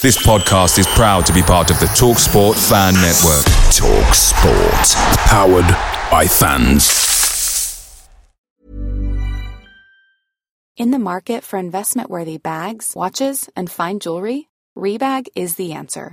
This podcast is proud to be part of the TalkSport Fan Network. TalkSport. Powered by fans. In the market for investment-worthy bags, watches, and fine jewelry, Rebag is the answer.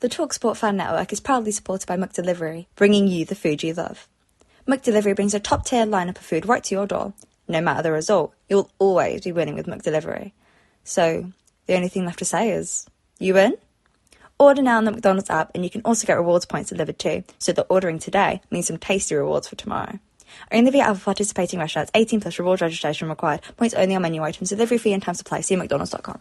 The TalkSport Fan Network is proudly supported by McDelivery, bringing you the food you love. McDelivery brings a top-tier lineup of food right to your door. No matter the result, you'll always be winning with McDelivery. So, the only thing left to say is, you win? Order now on the McDonald's app, and you can also get rewards points delivered too, so that ordering today means some tasty rewards for tomorrow. Only via our participating restaurants, 18 plus reward registration required, points only on menu items, delivery fee and time supply. See mcdonalds.com.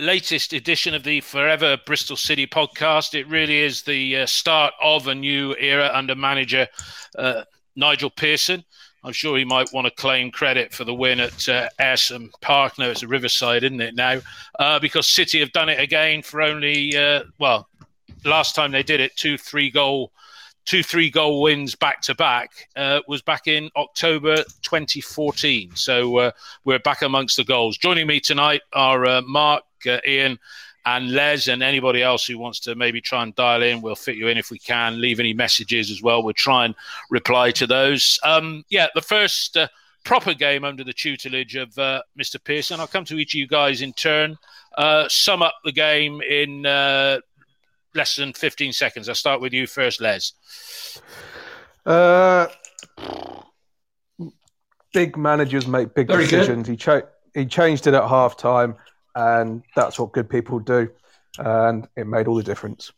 Latest edition of the Forever Bristol City podcast. It really is the start of a new era under manager Nigel Pearson. I'm sure he might want to claim credit for the win at Ayrsham Park. No, it's a Riverside, isn't it now? Because City have done it again for only, last time they did it, two three-goal wins back-to-back was back in October 2014. So we're back amongst the goals. Joining me tonight are Mark, Ian and Les, and anybody else who wants to maybe try and dial in. We'll fit you in if we can. Leave any messages as well. We'll try and reply to those. The first proper game under the tutelage of Mr. Pearson. I'll come to each of you guys in turn. Sum up the game in... less than 15 seconds. I'll start with you first, Les. Big managers make big decisions. He changed it at half-time, and that's what good people do, and it made all the difference.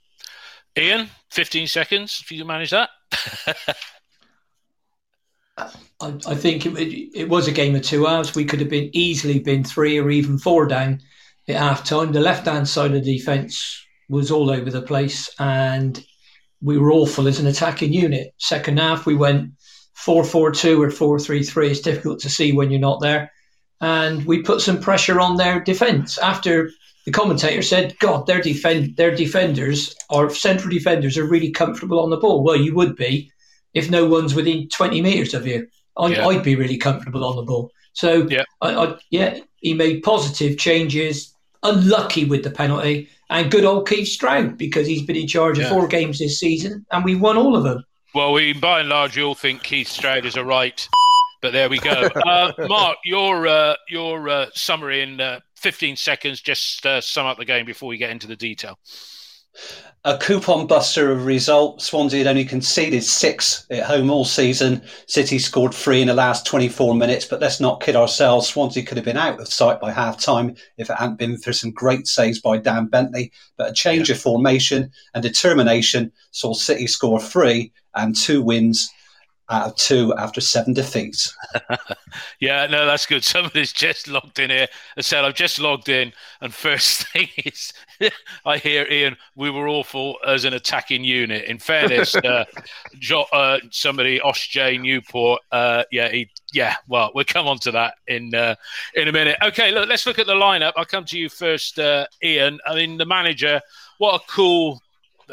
Ian, 15 seconds, if you can manage that. I think it was a game of 2 hours. We could have been easily 3 or even 4 down at half-time. The left-hand side of the defence was all over the place, and we were awful as an attacking unit. Second half, we went 4-4-2 or 4-3-3. It's difficult to see when you're not there. And we put some pressure on their defence. After the commentator said, God, their defenders, or central defenders, are really comfortable on the ball. Well, you would be if no one's within 20 metres of you. I'd be really comfortable on the ball. So, he made positive changes, unlucky with the penalty, and good old Keith Stroud, because he's been in charge of 4 games this season, and we won all of them. Well, by and large, you all think Keith Stroud is a right, but there we go. Mark, your summary in 15 seconds, just sum up the game before we get into the detail. A coupon buster of result. Swansea had only conceded 6 at home all season. City scored 3 in the last 24 minutes, but let's not kid ourselves. Swansea could have been out of sight by half-time if it hadn't been for some great saves by Dan Bentley. But a change of formation and determination saw City score 3 and 2 wins out of 2 after 7 defeats. That's good. Somebody's just logged in here and said, I've just logged in, and first thing is I hear Ian, we were awful as an attacking unit. In fairness, somebody, Osh J Newport, we'll come on to that in a minute. Okay, let's look at the lineup. I'll come to you first, Ian. I mean, the manager, what a cool...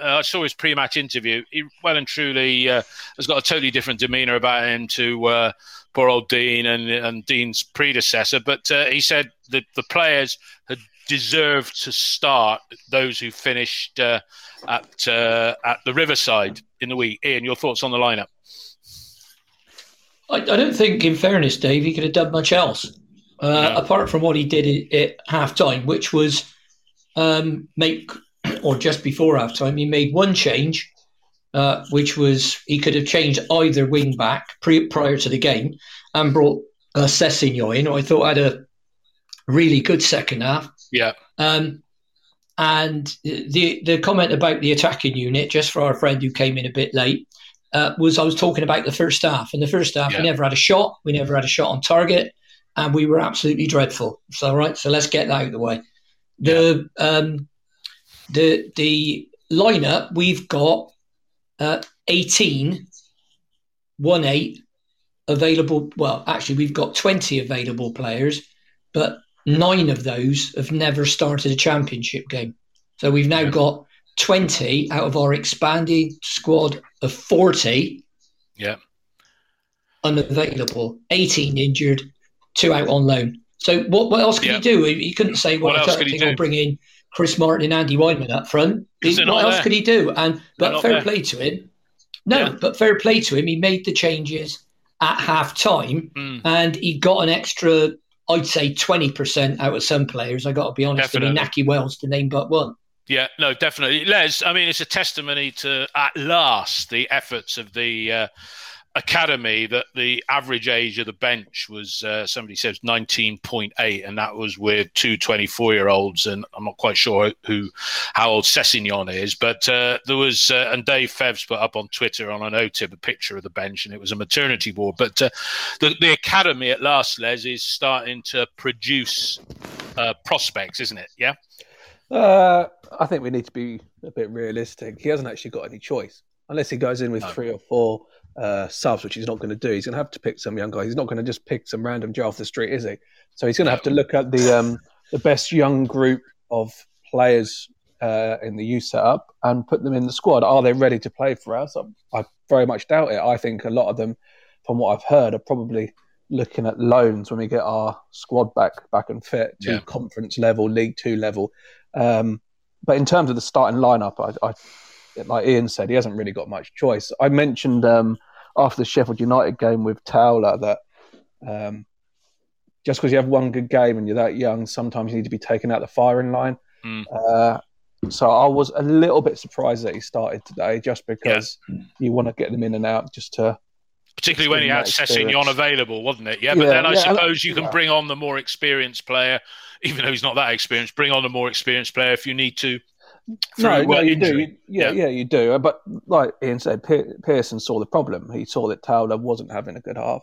I saw his pre-match interview. He well and truly has got a totally different demeanour about him to poor old Dean and Dean's predecessor. But he said that the players had deserved to start, those who finished at the Riverside in the week. Ian, your thoughts on the lineup? I don't think, in fairness, Dave, he could have done much else. apart from what he did at half-time, which was just before half-time, he made one change, which was he could have changed either wing-back prior to the game and brought Sessigno in, who I thought had a really good second half. Yeah. And the comment about the attacking unit, just for our friend who came in a bit late, I was talking about the first half. In the first half, we never had a shot. We never had a shot on target, and we were absolutely dreadful. So let's get that out of the way. The lineup we've got 18 available. Well, actually, we've got 20 available players, but 9 of those have never started a championship game. So we've now got 20 out of our expanded squad of 40 unavailable, 18 injured, 2 out on loan. So what else can you do? He couldn't say, I'll bring in Chris Martin and Andy Wyman up front. What else could he do? But fair play to him. But fair play to him. He made the changes at half-time, and he got an extra, I'd say, 20% out of some players. I got to be honest. Definitely. I mean, Naki Wells, to name but one. Yeah, no, definitely. Les, I mean, it's a testimony to, at last, the efforts of the academy that the average age of the bench was, somebody says, 19.8, and that was with 2 24-year-olds, and I'm not quite sure how old Sessignon is, but there was, and Dave Fevs put up on Twitter on an OTIP a picture of the bench, and it was a maternity ward. But the academy, at last, Les, is starting to produce prospects, isn't it? Yeah? I think we need to be a bit realistic. He hasn't actually got any choice. Unless he goes in with 3 or 4 subs, which he's not going to do. He's going to have to pick some young guy. He's not going to just pick some random Joe off the street, is he? So he's going to have to look at the best young group of players in the youth setup and put them in the squad. Are they ready to play for us? I very much doubt it. I think a lot of them, from what I've heard, are probably looking at loans when we get our squad back and fit to conference level, League 2 level. But in terms of the starting lineup, I like Ian said, he hasn't really got much choice. I mentioned after the Sheffield United game with Towler that just because you have one good game and you're that young, sometimes you need to be taken out the firing line. So I was a little bit surprised that he started today, just because you want to get them in and out just to. Particularly when he had Sessignon available, wasn't it? Yeah, but then I suppose you can bring on the more experienced player, even though he's not that experienced, bring on the more experienced player if you need to. You do. You do. But like Ian said, Pearson saw the problem. He saw that Towler wasn't having a good half.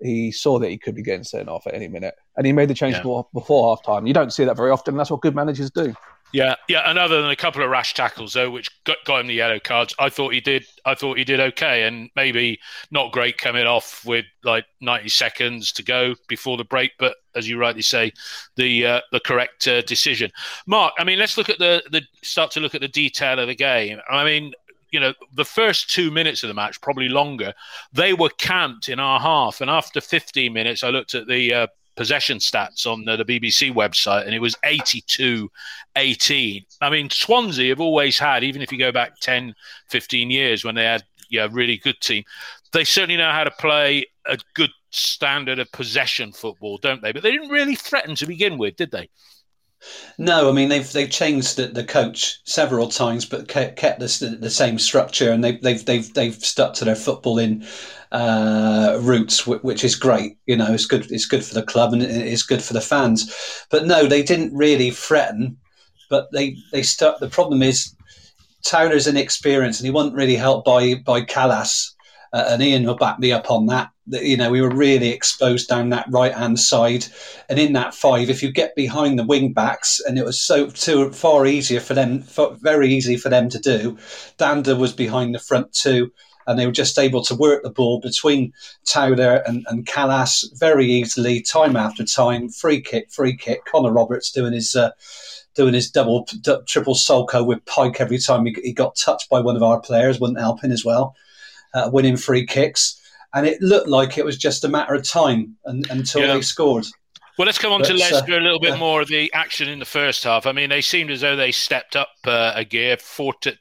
He saw that he could be getting sent off at any minute. And he made the change before half-time. You don't see that very often. That's what good managers do. Yeah, and other than a couple of rash tackles, though, which got him the yellow cards, I thought he did okay, and maybe not great coming off with, 90 seconds to go before the break, but as you rightly say, the correct decision. Mark, I mean, let's look at the detail of the game. I mean, the first 2 minutes of the match, probably longer, they were camped in our half, and after 15 minutes, I looked at the possession stats on the BBC website, and it was 82-18. I mean, Swansea have always had, even if you go back 10, 15 years when they had a really good team, they certainly know how to play a good standard of possession football, don't they? But they didn't really threaten to begin with, did they? No, I mean, they've changed the coach several times, but kept the same structure, and they've stuck to their footballing roots, which is great. It's good for the club and it's good for the fans. But no, they didn't really threaten. But they stuck. The problem is Towler's inexperienced, and he wasn't really helped by Kalas, and Ian will back me up on that. We were really exposed down that right-hand side. And in that 5, if you get behind the wing-backs, and it was very easy for them to do, Dander was behind the front 2, and they were just able to work the ball between Towler and Kalas very easily, time after time, free kick. Connor Roberts doing his triple Solco with Pike every time he got touched by one of our players, wasn't helping as well, winning free kicks. And it looked like it was just a matter of time until they scored. Well, let's come on to Leicester, a little bit more of the action in the first half. I mean, they seemed as though they stepped up a gear. 40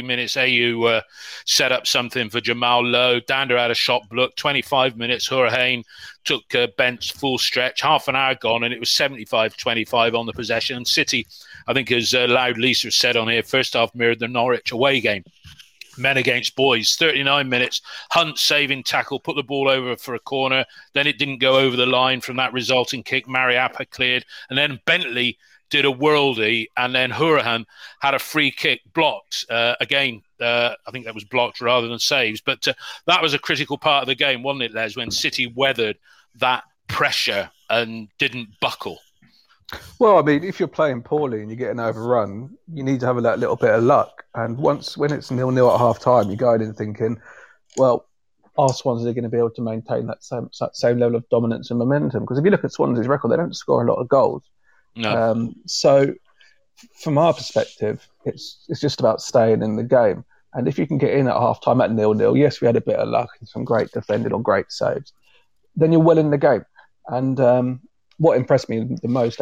minutes, AU set up something for Jamal Lowe. Dander had a shot blocked. 25 minutes, Hurricane took Bent's full stretch. Half an hour gone, and it was 75-25 on the possession. And City, I think, as Loud Lisa said on here, first half mirrored the Norwich away game. Men against boys, 39 minutes, Hunt saving tackle, put the ball over for a corner, then it didn't go over the line from that resulting kick, Mariappa cleared, and then Bentley did a worldie, and then Hurahan had a free kick blocked. I think that was blocked rather than saves, but that was a critical part of the game, wasn't it, Les, when City weathered that pressure and didn't buckle? Well, I mean, if you're playing poorly and you're getting overrun, you need to have that little bit of luck. And when it's 0-0 at half-time, you're going in thinking, well, are Swansea going to be able to maintain that same level of dominance and momentum? Because if you look at Swansea's record, they don't score a lot of goals. No. So from our perspective, it's just about staying in the game. And if you can get in at half-time at 0-0, yes, we had a bit of luck and some great defending or great saves, then you're well in the game. And... what impressed me the most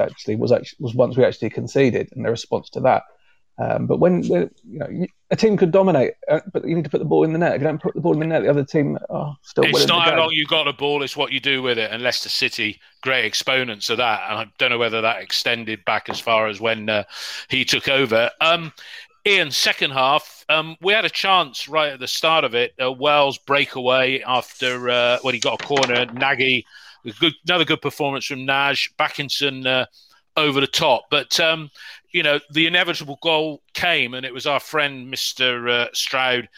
was once we actually conceded and the response to that. But when a team could dominate, but you need to put the ball in the net. If you don't put the ball in the net, the other team are still winning. It's not how long you got a ball; it's what you do with it. And Leicester City, great exponents of that. And I don't know whether that extended back as far as when he took over. Ian, second half, we had a chance right at the start of it. Wells breakaway after when he got a corner. Nagy. Another good performance from Naj. Bakinson over the top. But, the inevitable goal came, and it was our friend, Mr. Stroud,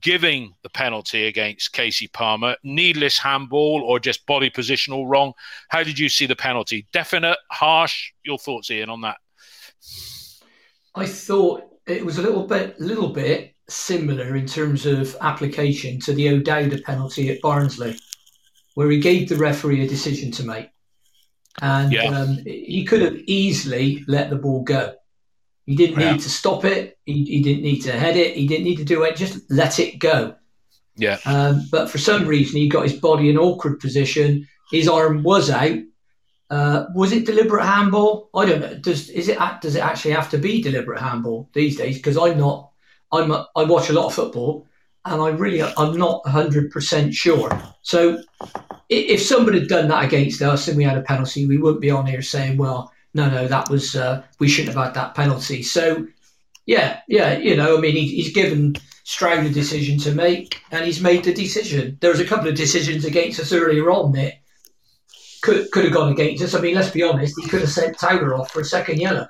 giving the penalty against Kasey Palmer. Needless handball or just body position all wrong. How did you see the penalty? Definite, harsh. Your thoughts, Ian, on that? I thought it was a little bit similar in terms of application to the O'Dowda penalty at Barnsley, where he gave the referee a decision to make. And he could have easily let the ball go. He didn't need to stop it. He didn't need to head it. He didn't need to do it. Just let it go. Yeah. But for some reason, he got his body in an awkward position. His arm was out. Was it deliberate handball? I don't know. Does it actually have to be deliberate handball these days? Because I watch a lot of football. And I'm not 100% sure. So if somebody had done that against us and we had a penalty, we wouldn't be on here saying, well, no, that was, we shouldn't have had that penalty. So, he's given Stroud a decision to make and he's made the decision. There was a couple of decisions against us earlier on that could have gone against us. I mean, let's be honest, he could have sent Towler off for a second yellow.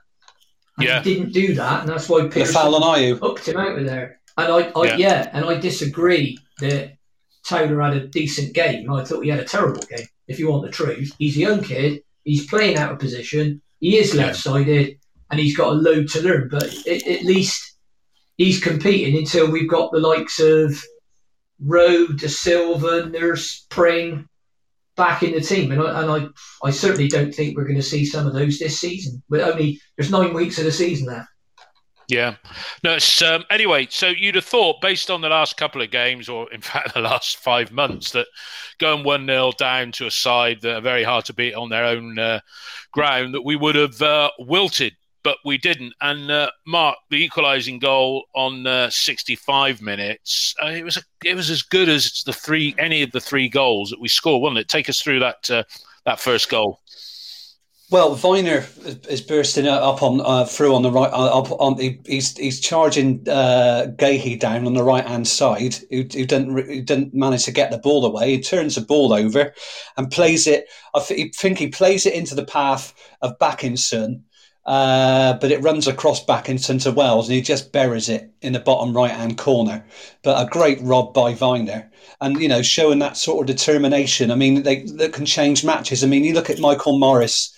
And he didn't do that. And that's why Pearson hooked him out of there. And I disagree that Towler had a decent game. I thought he had a terrible game, if you want the truth. He's a young kid. He's playing out of position. He is left-sided, and he's got a load to learn. But at least he's competing until we've got the likes of Rowe, De Silva, Nurse, Pring back in the team. And I certainly don't think we're going to see some of those this season. There's 9 weeks of the season left. Yeah. No. It's, anyway, so you'd have thought, based on the last couple of games, or in fact the last 5 months, that going 1-0 down to a side that are very hard to beat on their own ground, that we would have wilted, but we didn't. And Mark, the equalising goal on 65 minutes, it was as good as any of the three goals that we scored, wasn't it? Take us through that first goal. Well, Viner is bursting up on through on the right. He's charging Gahey down on the right hand side. Who didn't manage to get the ball away. He turns the ball over and plays it. I think he plays it into the path of Bakinson, but it runs across Bakinson to Wells, and he just buries it in the bottom right hand corner. But a great rob by Viner. And, showing that sort of determination. I mean, that can change matches. I mean, you look at Michael Morris.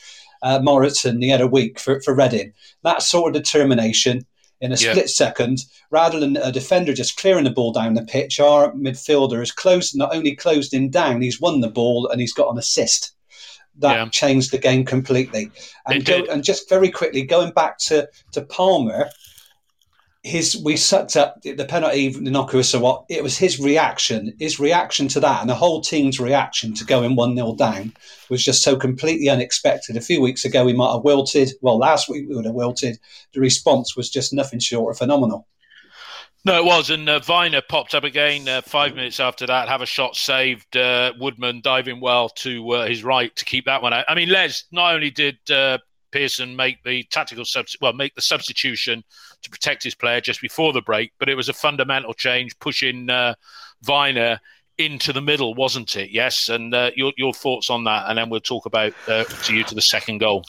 Morrison the other week for Reading. That sort of determination in a split second, rather than a defender just clearing the ball down the pitch, our midfielder has not only closed him down, he's won the ball and he's got an assist. That changed the game completely. And just very quickly, going back to Palmer, we sucked up the penalty, the knocker or so what. It was his reaction to that, and the whole team's reaction to going 1-0 down was just so completely unexpected. A few weeks ago, we might have wilted. Well, last week we would have wilted. The response was just nothing short of phenomenal. No, it was, and Viner popped up again 5 minutes after that, have a shot saved, Woodman diving well to his right to keep that one out. I mean, Les, not only did Pearson make the substitution to protect his player just before the break, but it was a fundamental change, pushing Viner into the middle, wasn't it? Yes, and your thoughts on that, and then we'll talk about to the second goal.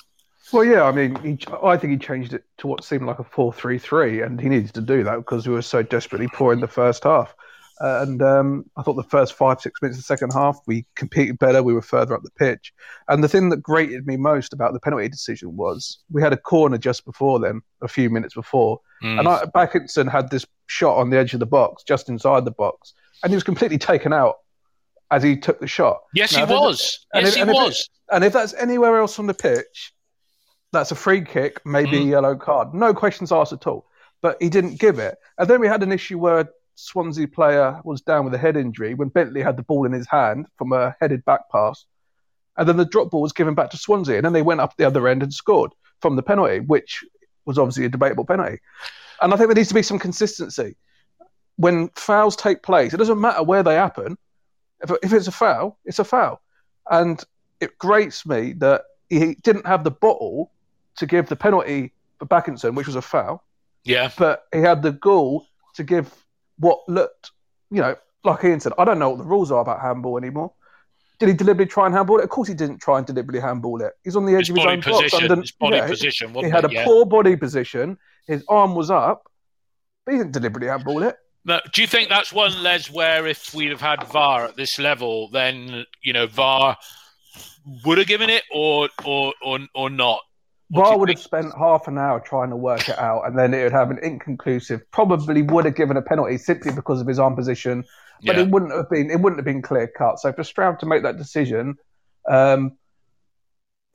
Well, yeah, I mean, I think he changed it to what seemed like a 4-3-3, and he needed to do that because we were so desperately poor in the first half. And I thought the first 5-6 minutes of the second half, we competed better, we were further up the pitch. And the thing that grated me most about the penalty decision was we had a corner just before then, a few minutes before. Mm. And Bakinson had this shot on the edge of the box, just inside the box, and he was completely taken out as he took the shot. Yes, he was. And if that's anywhere else on the pitch, that's a free kick, maybe a yellow card. No questions asked at all. But he didn't give it. And then we had an issue where a Swansea player was down with a head injury when Bentley had the ball in his hand from a headed back pass. And then the drop ball was given back to Swansea. And then they went up the other end and scored from the penalty, which was obviously a debatable penalty. And I think there needs to be some consistency. When fouls take place, it doesn't matter where they happen. If it's a foul, it's a foul. And it grates me that he didn't have the bottle to give the penalty for Bakinson, which was a foul. Yeah. But he had the gall to give what looked, like Ian said, I don't know what the rules are about handball anymore. Did he deliberately try and handball it? Of course he didn't try and deliberately handball it. He's on the edge of his own box. His body position. He had a poor body position. His arm was up, but he didn't deliberately handball it. Now, do you think that's one, Les, where if we'd have had VAR at this level, then, VAR would have given it or not? VAR would have spent half an hour trying to work it out, and then it would have an inconclusive. Probably would have given a penalty simply because of his arm position, but it wouldn't have been clear cut. So for Stroud to make that decision, for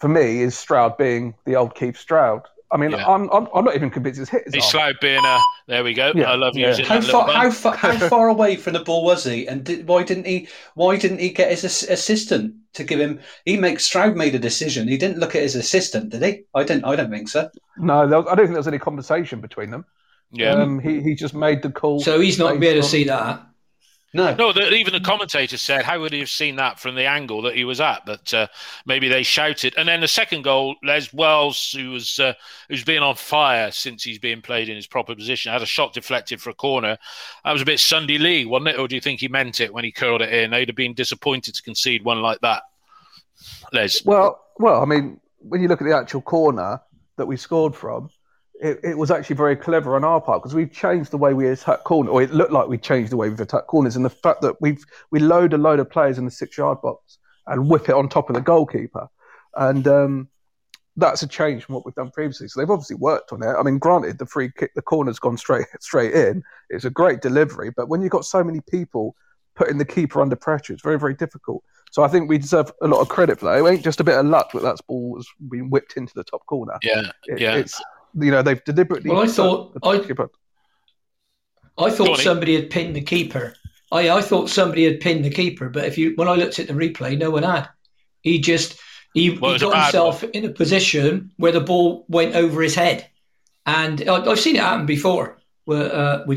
me, is Stroud being the old Keith Stroud. I mean, I'm not even convinced it's hit his arm. He's Stroud being a. There we go. Yeah. I love using that little button. How far away from the ball was he? And why didn't he get his assistant to give him? Stroud made a decision. He didn't look at his assistant, did he? I don't think so. No, I don't think there was any conversation between them. Yeah, he just made the call. So he's not be able to see that. No. Even the commentator said, how would he have seen that from the angle that he was at? But maybe they shouted. And then the second goal, Les Wells, who's been on fire since he's been played in his proper position, had a shot deflected for a corner. That was a bit Sunday league, wasn't it? Or do you think he meant it when he curled it in? They'd have been disappointed to concede one like that, Les. Well, I mean, when you look at the actual corner that we scored from, It was actually very clever on our part because we've changed the way we attack corners, or it looked like we changed the way we've attacked corners, and the fact that we load a load of players in the 6-yard box and whip it on top of the goalkeeper. And that's a change from what we've done previously. So they've obviously worked on it. I mean, granted, the free kick, the corner's gone straight in. It's a great delivery. But when you've got so many people putting the keeper under pressure, it's very, very difficult. So I think we deserve a lot of credit for that. It ain't just a bit of luck that that ball has been whipped into the top corner. It's... they've deliberately... Well, I thought somebody had pinned the keeper. I thought somebody had pinned the keeper, but when I looked at the replay, no one had. He got himself in a position where the ball went over his head. And I've seen it happen before with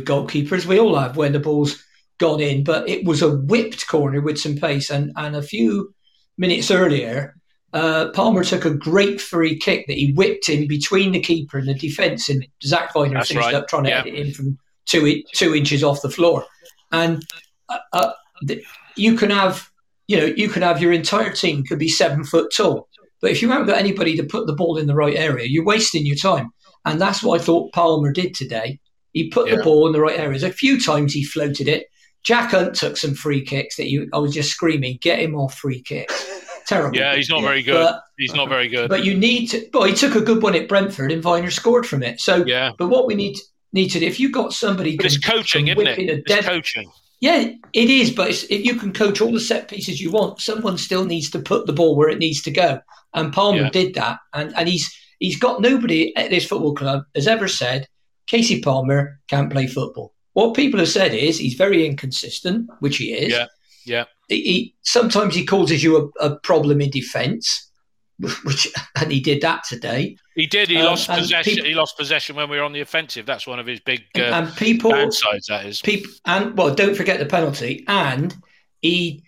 goalkeepers. We all have, when the ball's gone in, but it was a whipped corner with some pace. And a few minutes earlier... Palmer took a great free kick that he whipped in between the keeper and the defence, and Zach Viner finished up trying to edit him from two inches off the floor. And you can have your entire team could be 7 foot tall, but if you haven't got anybody to put the ball in the right area, you're wasting your time. And that's what I thought Palmer did today. He put the ball in the right areas. A few times he floated it. Jack Hunt took some free kicks I was just screaming, get him off free kicks. Terrible. Yeah, he's not very good. But you need to. But he took a good one at Brentford, and Viner scored from it. So, But what we need to do, if you've got somebody, it's coaching, isn't it? It's coaching. Yeah, it is. But if you can coach all the set pieces you want, someone still needs to put the ball where it needs to go. And Palmer did that, and he's got nobody at this football club has ever said Kasey Palmer can't play football. What people have said is he's very inconsistent, which he is. Yeah. He sometimes he causes you a problem in defence, and he did that today. He did. He lost possession. He lost possession when we were on the offensive. That's one of his big downsides. That is. Don't forget the penalty. And he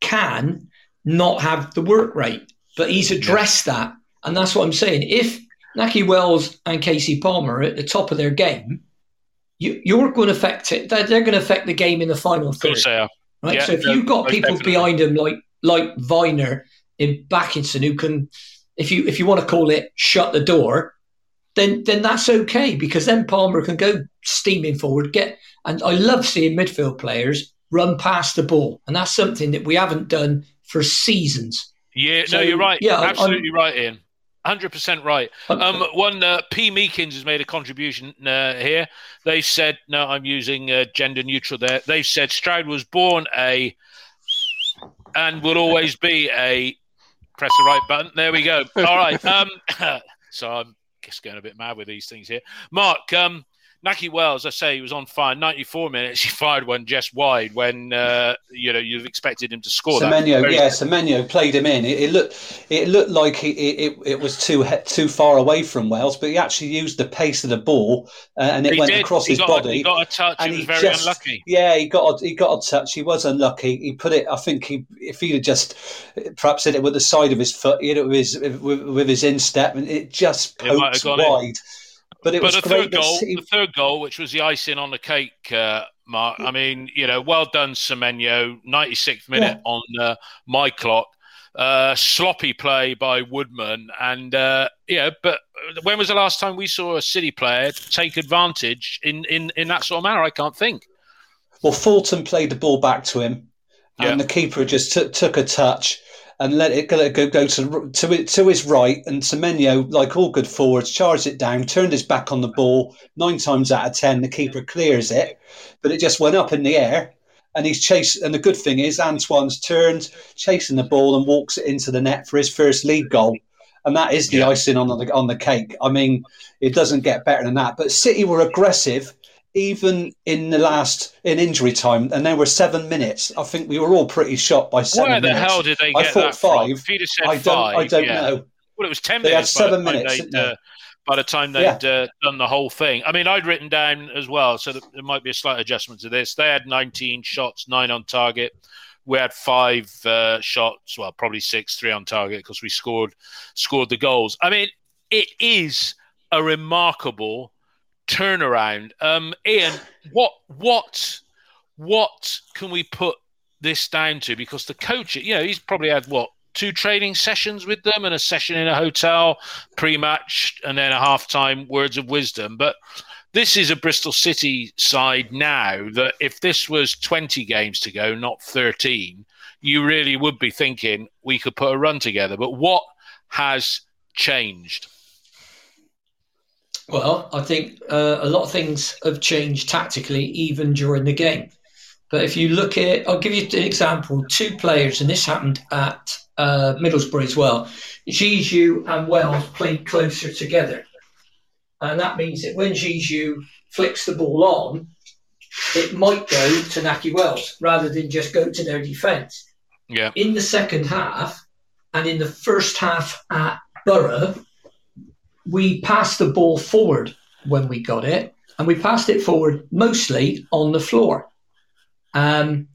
can not have the work rate, but he's addressed that, and that's what I'm saying. If Naki Wells and Kasey Palmer are at the top of their game, you're going to affect it. They're going to affect the game in the final third. Of course they are. Right? Yeah, so if you've got people behind them like Viner in Bakinson, who can, if you want to call it, shut the door, then that's okay, because then Palmer can go steaming forward. And I love seeing midfield players run past the ball, and that's something that we haven't done for seasons. Yeah, so, no, you're right. Yeah, absolutely right, Ian. 100% right. P. Meekins has made a contribution here. They said, no, I'm using gender neutral there. They've said Stroud was born a and will always be a... Press the right button. There we go. All right. So I'm just going a bit mad with these things here. Mark, Naki Wells, I say he was on fire. 94 minutes, he fired one just wide when you've expected him to score. Semenyo played him in. It looked like it was too far away from Wells, but he actually used the pace of the ball and it went across his body. He got a touch. And he was very unlucky. Yeah, he got a touch. He was unlucky. He put it. I think if he'd have just perhaps hit it with the side of his foot, with his instep, and it just poked wide. But the third goal, which was the icing on the cake, Mark. I mean, well done, Semenyo. 96th minute on my clock. Sloppy play by Woodman. And, but when was the last time we saw a City player take advantage in that sort of manner? I can't think. Well, Fulton played the ball back to him, and the keeper just took a touch and let it go to his right, and Semenyo, like all good forwards, charged it down, turned his back on the ball. 9 times out of 10, the keeper clears it, but it just went up in the air, and he's chased. And the good thing is, Antoine's turned, chasing the ball, and walks it into the net for his first league goal, and that is the icing on the cake. I mean, it doesn't get better than that. But City were aggressive, even in injury time, and there were 7 minutes. I think we were all pretty shocked by 7 minutes. Where the hell did they get that from? If you'd have said five, I don't know. Well, it was 10 minutes. They had 7 minutes. By the time they'd done the whole thing. I mean, I'd written down as well, so that there might be a slight adjustment to this. They had 19 shots, 9 on target. We had 5 shots, well, probably 6, 3 on target, because we scored the goals. I mean, it is a remarkable turnaround. Ian, what can we put this down to? Because the coach, he's probably had 2 training sessions with them, and a session in a hotel pre-match, and then a half-time words of wisdom. But this is a Bristol City side now that if this was 20 games to go, not 13, you really would be thinking we could put a run together. But what has changed? Well, I think a lot of things have changed tactically, even during the game. But if you look at it, I'll give you an example. 2 players, and this happened at Middlesbrough as well. Cesigno and Wells played closer together. And that means that when Cesigno flicks the ball on, it might go to Naki Wells rather than just go to their defence. Yeah. In the second half, and in the first half at Borough, we passed the ball forward when we got it, and we passed it forward mostly on the floor. And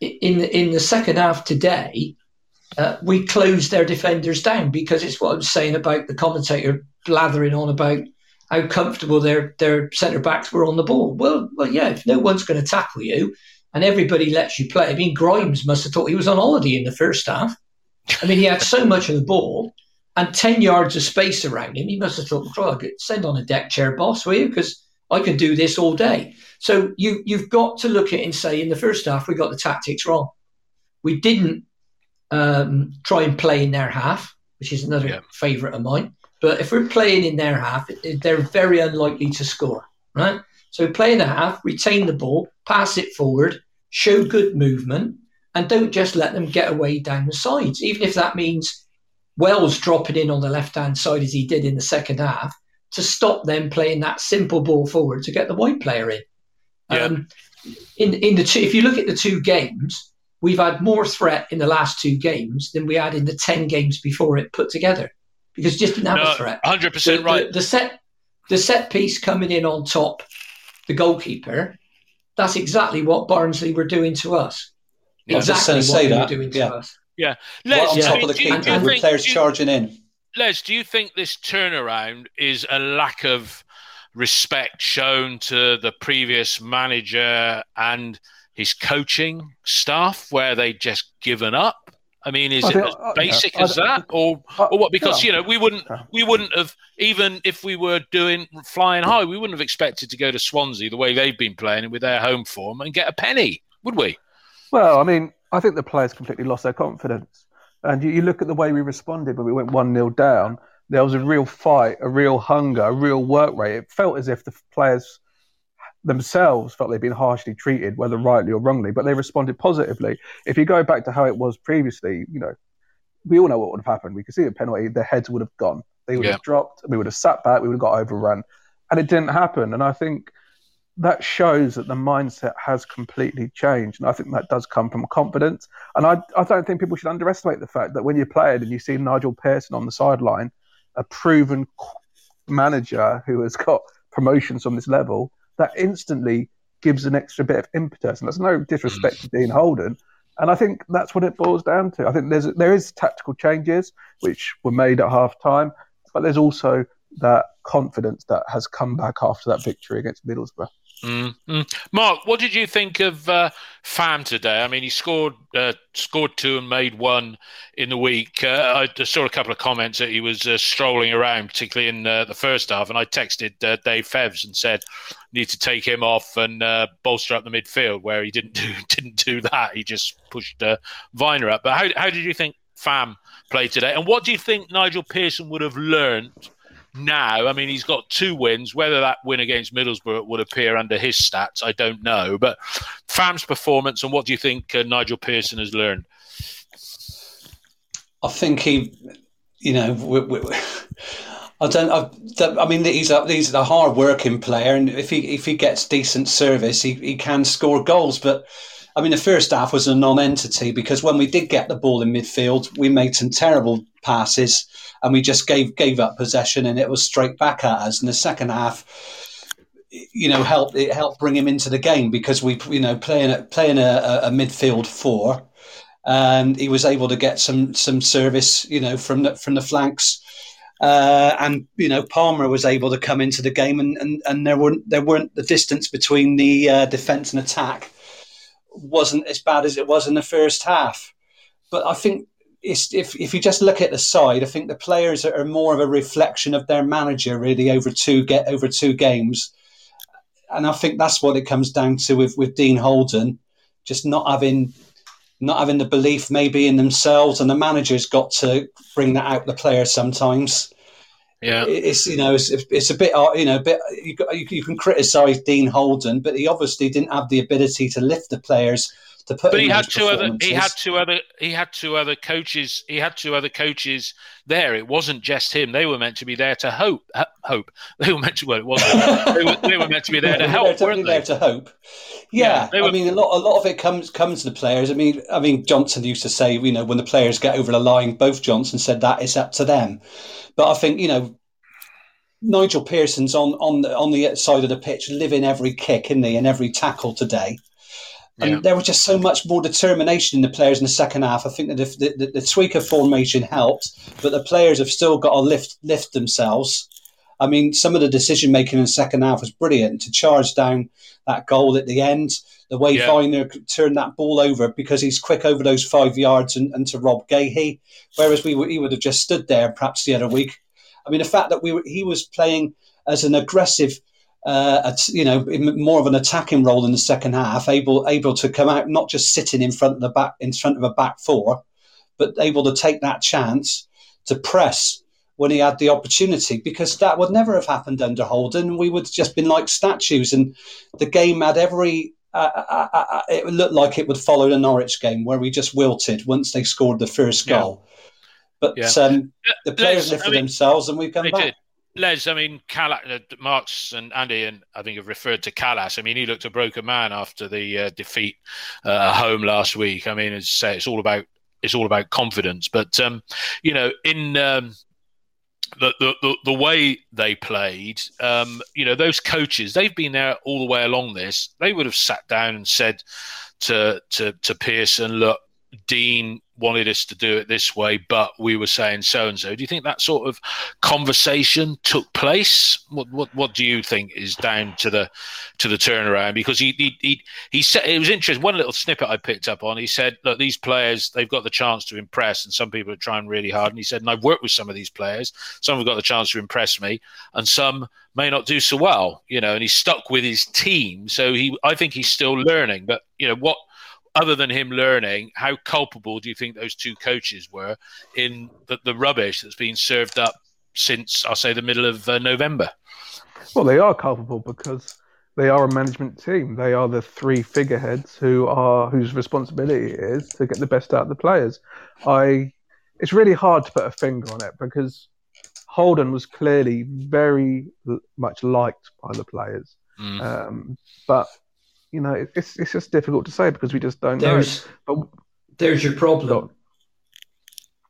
in the second half today, we closed their defenders down, because it's what I was saying about the commentator blathering on about how comfortable their centre-backs were on the ball. Well, yeah, if no one's going to tackle you and everybody lets you play. I mean, Grimes must have thought he was on holiday in the first half. I mean, he had so much of the ball and 10 yards of space around him. He must have thought, send on a deck chair, boss, will you? Because I can do this all day. So you've got to look at it and say, in the first half, we got the tactics wrong. We didn't try and play in their half, which is another favourite of mine. But if we're playing in their half, they're very unlikely to score, right? So play in the half, retain the ball, pass it forward, show good movement, and don't just let them get away down the sides, even if that means Wells dropping in on the left-hand side as he did in the second half to stop them playing that simple ball forward to get the wide player in. Yeah. In the two, if you look at the two games, we've had more threat in the last two games than we had in the 10 games before it put together, because just didn't have a threat. 100% right. The set piece coming in on top, the goalkeeper, that's exactly what Barnsley were doing to us. Yeah, exactly what they were doing to us. Yeah. Les, on top of the keeper with players charging in. Les, do you think this turnaround is a lack of respect shown to the previous manager and his coaching staff, where they just given up? I mean, is it as basic as that, or what? Because we wouldn't have, even if we were doing flying high, we wouldn't have expected to go to Swansea the way they've been playing and with their home form and get a penny, would we? Well, I mean, I think the players completely lost their confidence, and you look at the way we responded when we went 1-0 down. There was a real fight, a real hunger, a real work rate. It felt as if the players themselves felt they'd been harshly treated, whether rightly or wrongly, but they responded positively. If you go back to how it was previously, you know, we all know what would have happened. We could see a penalty, their heads would have gone. They would have dropped, we would have sat back, we would have got overrun. And it didn't happen. And I think that shows that the mindset has completely changed. And I think that does come from confidence. And I don't think people should underestimate the fact that when you're playing and you see Nigel Pearson on the sideline, a proven manager who has got promotions on this level, that instantly gives an extra bit of impetus. And that's no disrespect to Dean Holden. And I think that's what it boils down to. I think there is tactical changes, which were made at half-time, but there's also that confidence that has come back after that victory against Middlesbrough. Mm-hmm. Mark, what did you think of Pham today? I mean, he scored two and made one in the week. I saw a couple of comments that he was strolling around, particularly in the first half, and I texted Dave Fevs and said, need to take him off and bolster up the midfield, where he didn't do that. He just pushed Viner up. But how did you think Pham played today? And what do you think Nigel Pearson would have learned now? I mean, he's got two wins. Whether that win against Middlesbrough would appear under his stats, I don't know. But Pham's performance, and what do you think Nigel Pearson has learned? I think he, you know, he's a hard-working player, and if he gets decent service, he can score goals. But I mean, the first half was a non-entity, because when we did get the ball in midfield, we made some terrible passes and we just gave up possession, and it was straight back at us. And the second half, you know, helped bring him into the game, because we, you know, playing a midfield four, and he was able to get some service, you know, from the flanks. And you know, Palmer was able to come into the game, and there weren't the distance between the defence and attack wasn't as bad as it was in the first half. But I think if you just look at the side, I think the players are more of a reflection of their manager, really, over two games. And I think that's what it comes down to with Dean Holden, just not having the belief maybe in themselves, and the manager's got to bring that out the player sometimes. Yeah, it's a bit, you know, you can criticise Dean Holden, but he obviously didn't have the ability to lift the players to put. But he had two other coaches there. It wasn't just him. They were meant to be there to hope. They were meant to. Well, it wasn't. they were meant to be there to help. They were definitely there to hope. Yeah, I mean, a lot of it comes to the players. I mean, Johnson used to say, you know, when the players get over the line, both Johnson said that it's up to them. But I think, you know, Nigel Pearson's on the side of the pitch, living every kick, isn't he, and every tackle today. And there was just so much more determination in the players in the second half. I think that if the tweaker formation helped, but the players have still got to lift themselves. I mean, some of the decision making in the second half was brilliant, to charge down that goal at the end, the way Viner turned that ball over because he's quick over those 5 yards and to Rob Gahey, whereas he would have just stood there perhaps the other week. I mean, the fact that he was playing as an aggressive, you know, more of an attacking role in the second half, able to come out, not just sitting in front of a back four, but able to take that chance to press when he had the opportunity, because that would never have happened under Holden. We would have just been like statues, and the game had every. It looked like it would follow the Norwich game, where we just wilted once they scored the first goal. But the players live for themselves, and we've come back. Les, I mean, Marks and Andy, and I think have referred to Kalas. I mean, he looked a broken man after the defeat at home last week. I mean, as I say, it's all about confidence. But you know, in the way they played, you know, those coaches, they've been there all the way along this. They would have sat down and said to Pearson, look, Dean wanted us to do it this way, but we were saying so and so. Do you think that sort of conversation took place? What do you think is down to the turnaround? Because he said, it was interesting. One little snippet I picked up on. He said, look, these players, they've got the chance to impress, and some people are trying really hard. And he said, and I've worked with some of these players. Some have got the chance to impress me, and some may not do so well. You know, and he's stuck with his team, so I think he's still learning. But you know what? Other than him learning, how culpable do you think those two coaches were in the rubbish that's been served up since, I'll say, the middle of November? Well, they are culpable because they are a management team. They are the three figureheads whose responsibility it is to get the best out of the players. It's really hard to put a finger on it because Holden was clearly very much liked by the players, but. You know, it's just difficult to say because we just don't know. But there's your problem.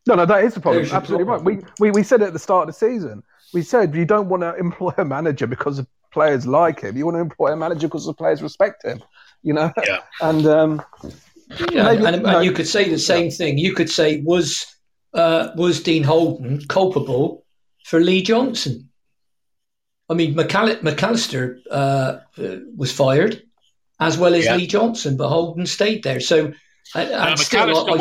No, that is the problem. Absolutely problem. Right. We said it at the start of the season. We said you don't want to employ a manager because the players like him. You want to employ a manager because the players respect him. You know, and you could say the same thing. You could say was Dean Holden culpable for Lee Johnson? I mean, McAllister was fired. As well as Lee Johnson, but Holden stayed there. So, McAllister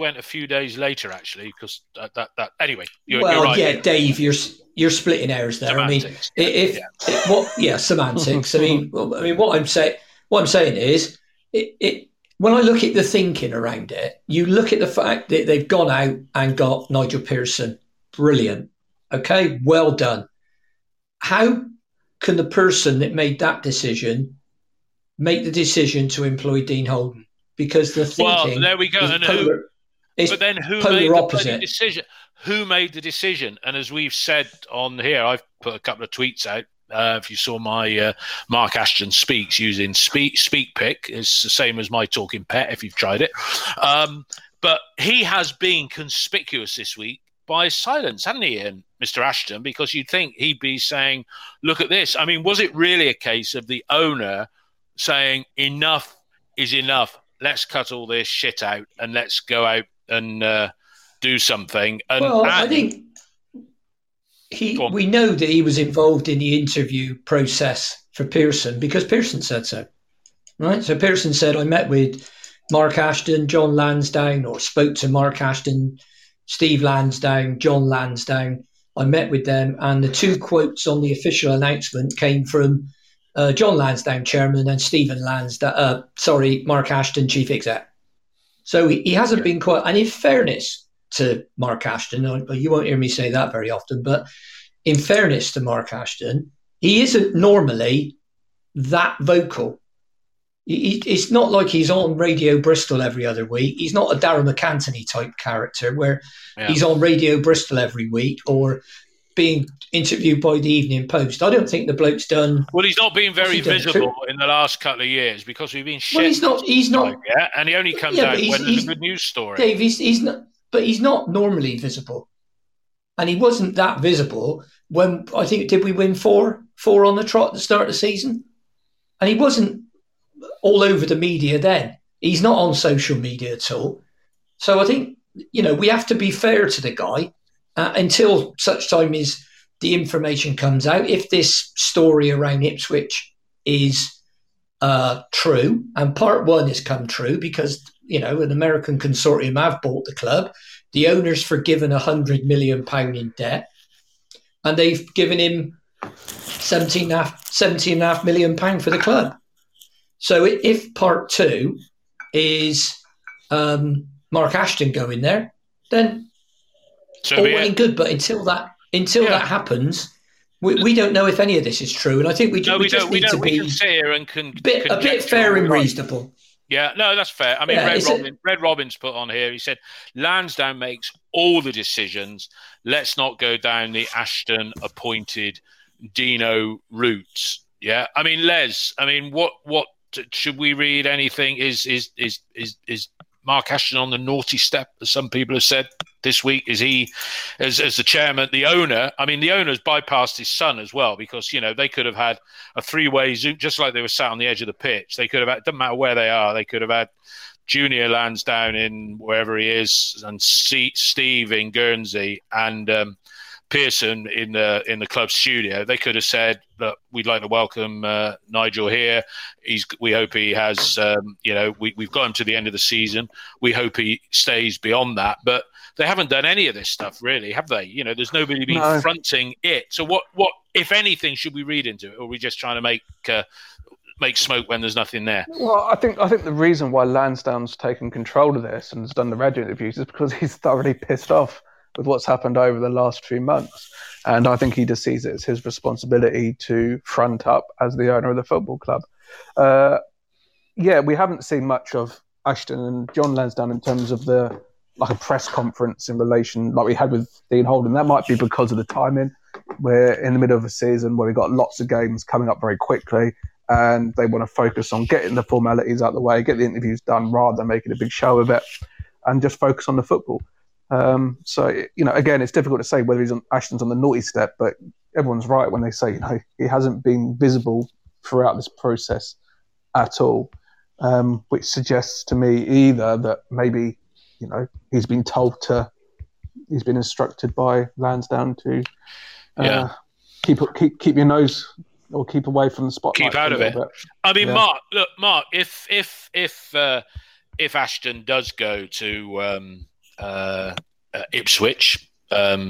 went a few days later, actually, because that. Anyway, you're right. Yeah, Dave, you're splitting hairs there. Semantics. I mean, semantics. I mean, what I'm saying is, it. When I look at the thinking around it, you look at the fact that they've gone out and got Nigel Pearson, brilliant. Okay, well done. How can the person that made that decision make the decision to employ Dean Holden? Because the thinking Who made the decision? And as we've said on here, I've put a couple of tweets out. If you saw my Mark Ashton Speaks using SpeakPick, it's the same as my Talking Pet if you've tried it. But he has been conspicuous this week by silence, hadn't he, Ian? Mr. Ashton, because you'd think he'd be saying, look at this. I mean, was it really a case of the owner saying enough is enough? Let's cut all this shit out and let's go out and do something. And I think we know that he was involved in the interview process for Pearson because Pearson said so, right? So Pearson said, I met with Mark Ashton, John Lansdown, or spoke to Mark Ashton, Steve Lansdown, John Lansdown. I met with them, and the two quotes on the official announcement came from John Lansdown, chairman, and Mark Ashton, chief exec. So he hasn't been quite. And in fairness to Mark Ashton, you won't hear me say that very often, but in fairness to Mark Ashton, he isn't normally that vocal. It's not like he's on Radio Bristol every other week. He's not a Darren McAntony type character where he's on Radio Bristol every week or being interviewed by the Evening Post. I don't think the bloke's done. Well, he's not been very visible in the last couple of years because we've been shit. Well, he's not. Yeah, and he only comes out when there's a good news story. Dave, he's not. But he's not normally visible, and he wasn't that visible when I think did we win four on the trot at the start of the season, and he wasn't all over the media then. He's not on social media at all. So I think, you know, we have to be fair to the guy until such time as the information comes out. If this story around Ipswich is true, and part one has come true because, you know, an American consortium have bought the club. The owner's forgiven £100 million in debt, and they've given him £17.5 million for the club. So if part two is Mark Ashton going there, then all well and good. But until that happens, we don't know if any of this is true. And I think we just need to be a bit fair and reasonable. Yeah, no, that's fair. I mean, yeah, Red Robin's put on here. He said, Lansdown makes all the decisions. Let's not go down the Ashton-appointed Dino route. Yeah, I mean, Les, I mean, what should we read anything? Is Mark Ashton on the naughty step, as some people have said this week? Is he, as the chairman, the owner? I mean, the owner's bypassed his son as well, because, you know, they could have had a three-way Zoom, just like they were sat on the edge of the pitch. They could have had, doesn't matter where they are, they could have had Junior Lansdown in wherever he is, and Steve in Guernsey, and Pearson in the club studio. They could have said, look, we'd like to welcome Nigel here. We hope he has, we've got him to the end of the season. We hope he stays beyond that. But they haven't done any of this stuff, really, have they? You know, there's nobody been fronting it. So what, if anything, should we read into it? Or are we just trying to make smoke when there's nothing there? Well, I think the reason why Lansdown's taken control of this and has done the radio interviews is because he's thoroughly pissed off with what's happened over the last few months. And I think he just sees it as his responsibility to front up as the owner of the football club. We haven't seen much of Ashton and John Lansdown in terms of a press conference in relation, like we had with Dean Holden. That might be because of the timing. We're in the middle of a season where we've got lots of games coming up very quickly, and they want to focus on getting the formalities out of the way, get the interviews done rather than making a big show of it, and just focus on the football. Again, it's difficult to say whether Ashton's on the naughty step, but everyone's right when they say, you know, he hasn't been visible throughout this process at all, which suggests to me either that maybe, you know, he's been instructed by Lansdown to keep your nose, or keep away from the spotlight. Keep out of it. Bit. I mean, yeah. Mark, if Ashton does go to Ipswich, it's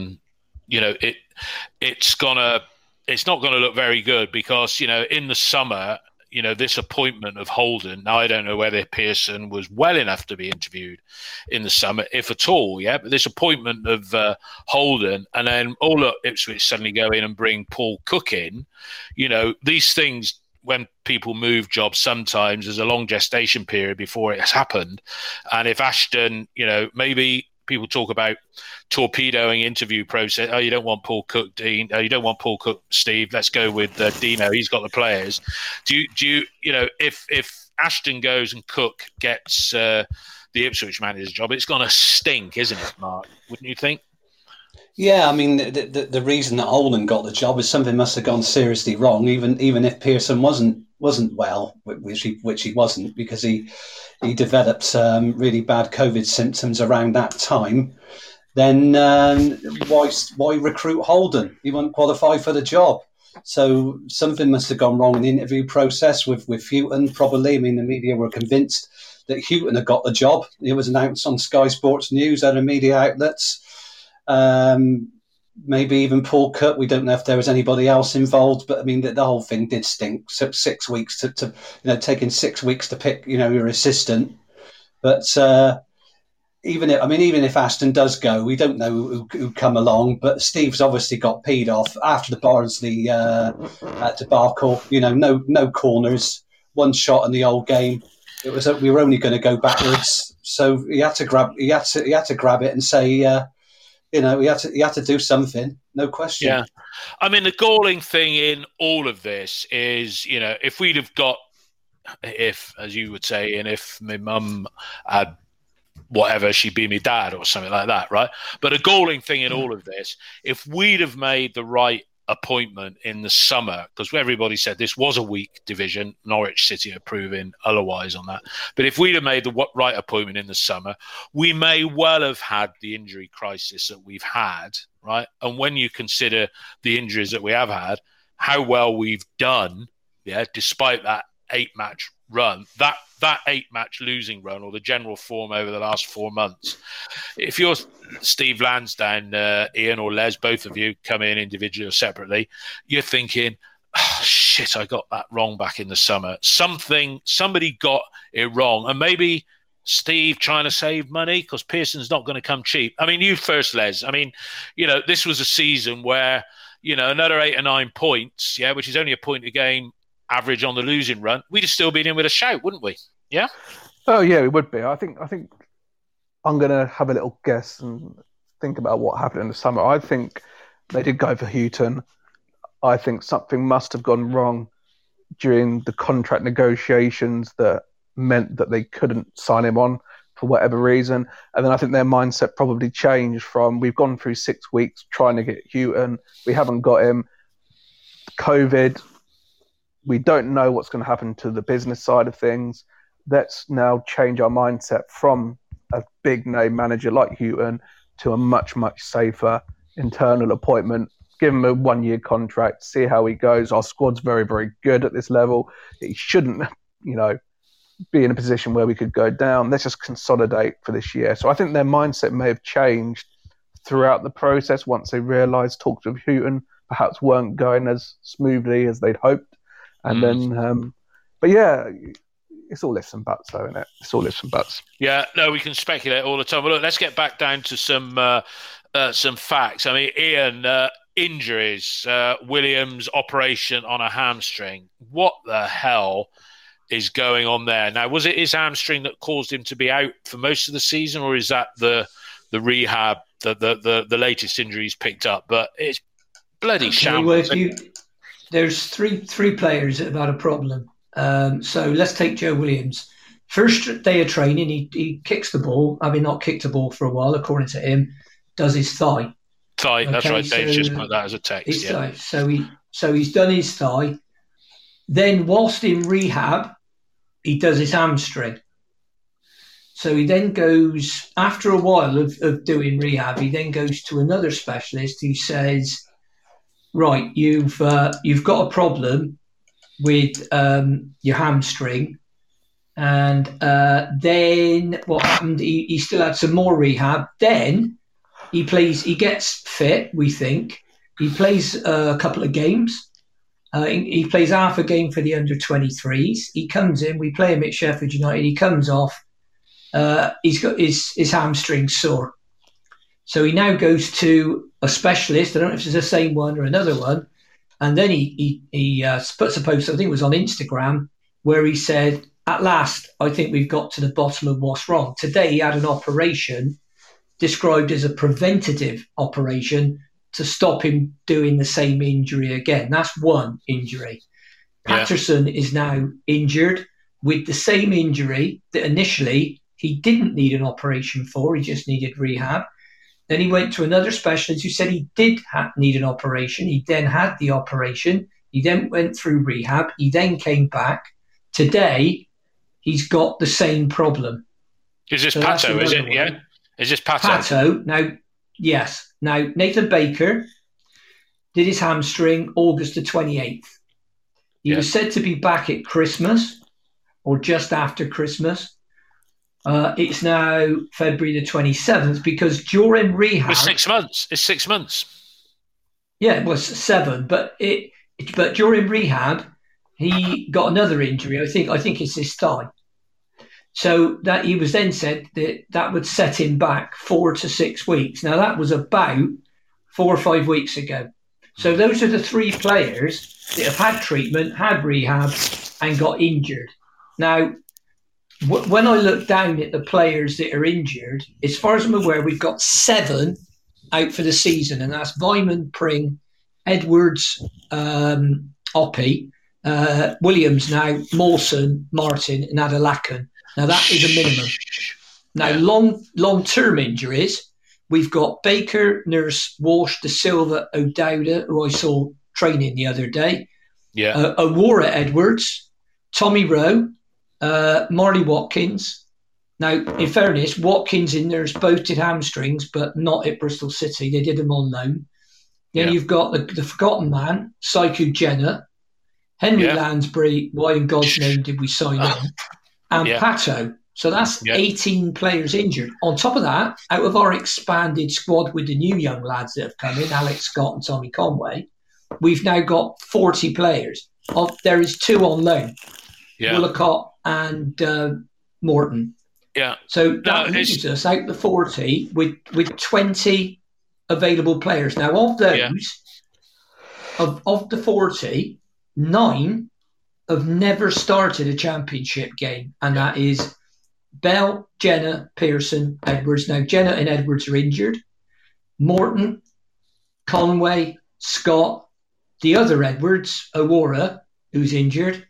not gonna look very good, because, you know, in the summer, you know, this appointment of Holden. Now, I don't know whether Pearson was well enough to be interviewed in the summer, if at all. Yeah, but this appointment of Holden, and then Ipswich suddenly go in and bring Paul Cook in. You know, these things, when people move jobs, sometimes there's a long gestation period before it has happened. And if Ashton, you know, maybe people talk about torpedoing interview process. Oh, you don't want Paul Cook, Dean. Oh, you don't want Paul Cook, Steve. Let's go with Dino. He's got the players. Do you know, if Ashton goes and Cook gets the Ipswich manager's job, it's going to stink, isn't it, Mark? Wouldn't you think? Yeah, I mean, the reason that Holden got the job is something must have gone seriously wrong, even if Pearson wasn't well, which he wasn't, because he developed really bad COVID symptoms around that time. Then why recruit Holden? He won't qualify for the job. So something must have gone wrong in the interview process with Hughton, probably. I mean, the media were convinced that Hughton had got the job. It was announced on Sky Sports News, other media outlets. Maybe even Paul Cook. We don't know if there was anybody else involved, but I mean, the whole thing did stink. So 6 weeks taking 6 weeks to pick, you know, your assistant. But even if Ashton does go, we don't know who come along. But Steve's obviously got peed off after the Barnsley debacle. You know, no corners, one shot in the old game. It was we were only going to go backwards, so he had to grab it and say. You know, he had to do something, no question. Yeah, I mean, the galling thing in all of this is, you know, if we'd have got, if, as you would say, and if my mum had whatever, she'd be my dad or something like that, right? But a galling thing in all of this, if we'd have made the right appointment in the summer, because everybody said this was a weak division, Norwich City are proving otherwise on that. But if we'd have made the right appointment in the summer, we may well have had the injury crisis that we've had, right? And when you consider the injuries that we have had, how well we've done, yeah, despite that 8-match run, that 8-match losing run, or the general form over the last 4 months. If you're Steve Lansdown, Ian or Les, both of you come in individually or separately, you're thinking, oh, shit, I got that wrong back in the summer. Somebody got it wrong. And maybe Steve trying to save money, because Pearson's not going to come cheap. I mean, you first, Les. I mean, you know, this was a season where, you know, another 8 or 9 points, yeah, which is only a point a game, average on the losing run, we'd have still been in with a shout, wouldn't we? Yeah. Oh yeah, it would be. I think I'm going to have a little guess and think about what happened in the summer. I think they did go for Hughton. I think something must have gone wrong during the contract negotiations that meant that they couldn't sign him on for whatever reason. And then I think their mindset probably changed from, we've gone through 6 weeks trying to get Hughton, we haven't got him, COVID, we don't know what's going to happen to the business side of things. Let's now change our mindset from a big name manager like Hughton to a much, much safer internal appointment. Give him a 1-year contract, see how he goes. Our squad's very, very good at this level. He shouldn't, be in a position where we could go down. Let's just consolidate for this year. So I think their mindset may have changed throughout the process once they realised talks with Hughton perhaps weren't going as smoothly as they'd hoped. And then, but yeah, it's all ifs and buts, though, isn't it? It's all ifs and buts. Yeah, no, we can speculate all the time. But look, let's get back down to some facts. I mean, Ian, injuries, Williams' operation on a hamstring. What the hell is going on there? Now, was it his hamstring that caused him to be out for most of the season, or is that the rehab, the latest injury he's picked up? But it's bloody shambles. There's three players that have had a problem. So let's take Joe Williams. First day of training, he kicks the ball, having not kicked a ball for a while, according to him, does his thigh. Okay, that's right, Dave's so, just put that as a text. Yeah. Thigh. So he's done his thigh. Then whilst in rehab, he does his hamstring. So he then goes, after a while of doing rehab, he then goes to another specialist who says, right, you've got a problem with your hamstring. And then what happened, he still had some more rehab. Then he gets fit, we think. He plays a couple of games. He plays half a game for the under-23s. He comes in, we play him at Sheffield United. He comes off. He's got his hamstring sore. So he now goes to a specialist. I don't know if it's the same one or another one. And then he puts a post, I think it was on Instagram, where he said, at last, I think we've got to the bottom of what's wrong. Today he had an operation described as a preventative operation to stop him doing the same injury again. That's one injury. Yeah. Patterson is now injured with the same injury that initially he didn't need an operation for. He just needed rehab. Then he went to another specialist who said he did need an operation. He then had the operation. He then went through rehab. He then came back. Today, he's got the same problem. Is this so Pato, is it? One. Yeah. Is this Pato? Pato. Now, yes. Now, Nathan Baker did his hamstring August the 28th. He was said to be back at Christmas or just after Christmas. It's now February the 27th because during rehab... It's 6 months. Yeah, it was 7. But during rehab, he got another injury. I think it's his thigh. So that he was then said that would set him back 4 to 6 weeks. Now, that was about 4 or 5 weeks ago. So those are the three players that have had treatment, had rehab, and got injured. Now, when I look down at the players that are injured, as far as I'm aware, we've got 7 out for the season, and that's Vyman, Pring, Edwards, Oppie, Williams now, Mawson, Martin, and Adelakan. Now, that is a minimum. Now, long-term injuries, we've got Baker, Nurse, Walsh, De Silva, O'Dowda, who I saw training the other day, Awara Edwards, Tommy Rowe, Marley Watkins. Now, in fairness, Watkins and Nurse both did hamstrings, but not at Bristol City. They did them on loan. Then you've got the forgotten man, Saiku Jenner, Henry Lansbury. Why in God's name did we sign him? And Pato. So that's 18 players injured. On top of that, out of our expanded squad with the new young lads that have come in, Alex Scott and Tommy Conway, we've now got 40 players. There is 2 on loan, Woolacott and Morton. Yeah. So that leaves us out the 40 with 20 available players. Now, of those, of the 40, 9 have never started a championship game, and that is Bell, Jenna, Pearson, Edwards. Now, Jenna and Edwards are injured. Morton, Conway, Scott, the other Edwards, Awora, who's injured,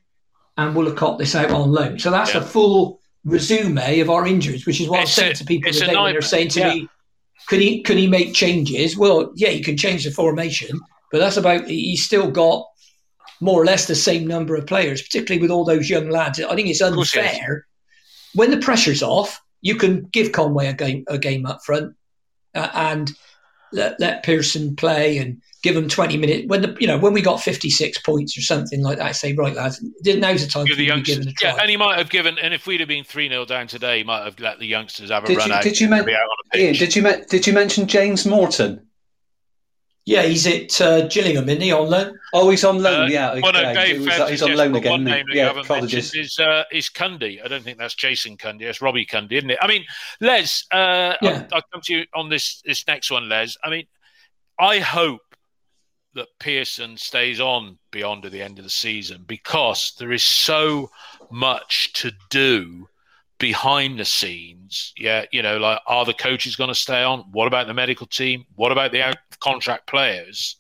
and we'll have caught this out on loan. So that's a full resume of our injuries, which is what I said to people today when they're saying to me, could he make changes? Well, yeah, he can change the formation, but that's about, he's still got more or less the same number of players, particularly with all those young lads. I think it's unfair. When the pressure's off, you can give Conway a game up front and let Pearson play and give him 20 minutes. When we got 56 points or something like that, I say, right, lads, now's the time to be given a try. Yeah, and he might have given, and if we'd have been 3-0 down today, he might have let the youngsters have a run out. Did you mention James Morton? Yeah, he's at Gillingham, isn't he, on loan? Oh, he's on loan, yeah. Okay. Well, no, he's on loan again. One name that you haven't mentioned is Cundy. I don't think that's Jason Cundy. It's Robbie Cundy, isn't it? I mean, Les, I'll come to you on this next one, Les. I mean, I hope that Pearson stays on beyond to the end of the season because there is so much to do behind the scenes. Yeah, are the coaches going to stay on? What about the medical team? What about the out-contract players?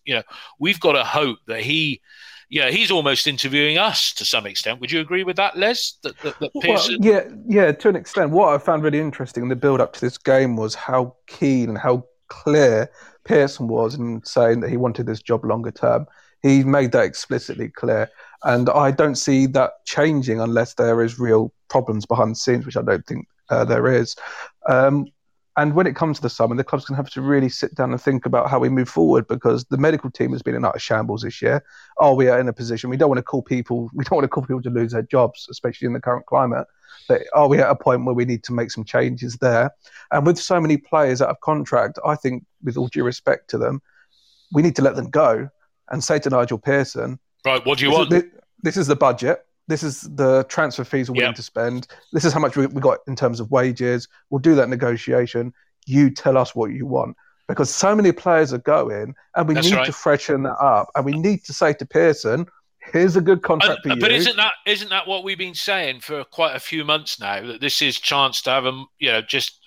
We've got to hope that he's almost interviewing us to some extent. Would you agree with that, Les? That Pearson... Well, yeah, to an extent. What I found really interesting in the build-up to this game was how keen and how clear Pearson was in saying that he wanted this job longer term. He made that explicitly clear. And I don't see that changing unless there is real problems behind the scenes, which I don't think there is. And when it comes to the summer, the club's going to have to really sit down and think about how we move forward because the medical team has been in utter shambles this year. We are in a position, we don't want to call people to lose their jobs, especially in the current climate. But are we at a point where we need to make some changes there? And with so many players out of contract, I think, with all due respect to them, we need to let them go and say to Nigel Pearson, right, what do you want? This is the budget. This is the transfer fees we're willing to spend. This is how much we got in terms of wages. We'll do that negotiation. You tell us what you want. Because so many players are going, and we need to freshen that up. And we need to say to Pearson, here's a good contract for you. But isn't that what we've been saying for quite a few months now? That this is chance to have them, you'd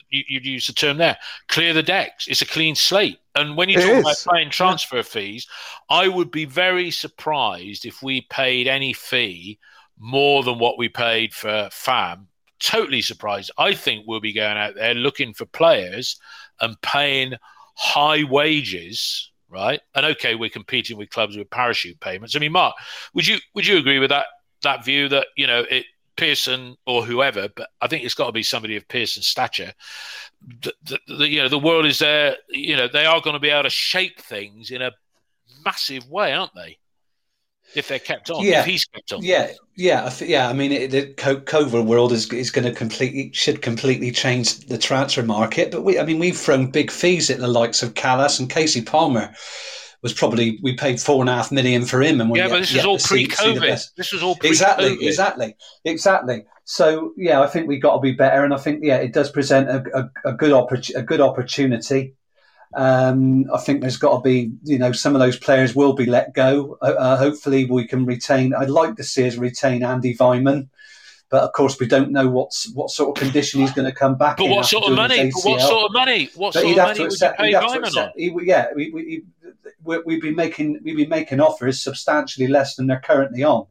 use the term there, clear the decks. It's a clean slate. And when you talk about paying transfer fees, I would be very surprised if we paid any fee more than what we paid for FAM. Totally surprised. I think we'll be going out there looking for players and paying high wages, right? And okay, we're competing with clubs with parachute payments. I mean, Mark, would you agree with that view that, Pearson or whoever, but I think it's got to be somebody of Pearson's stature. The world is there. They are going to be able to shape things in a massive way, aren't they? If they're kept on, if he's kept on, I mean, the COVID world is going to completely change the transfer market. But we've thrown big fees at the likes of Kalas and Kasey Palmer. We paid $4.5 million for him, and but this is all pre-COVID. This was all pre-COVID. Exactly. So I think we got to be better, and I think it does present a good opportunity. I think there's got to be some of those players will be let go. Hopefully, we can retain. I'd like to see us retain Andy Vyman. But of course, we don't know what sort of condition he's going to come back. What sort of money would you pay Vyman on? We'd be making offers substantially less than they're currently on.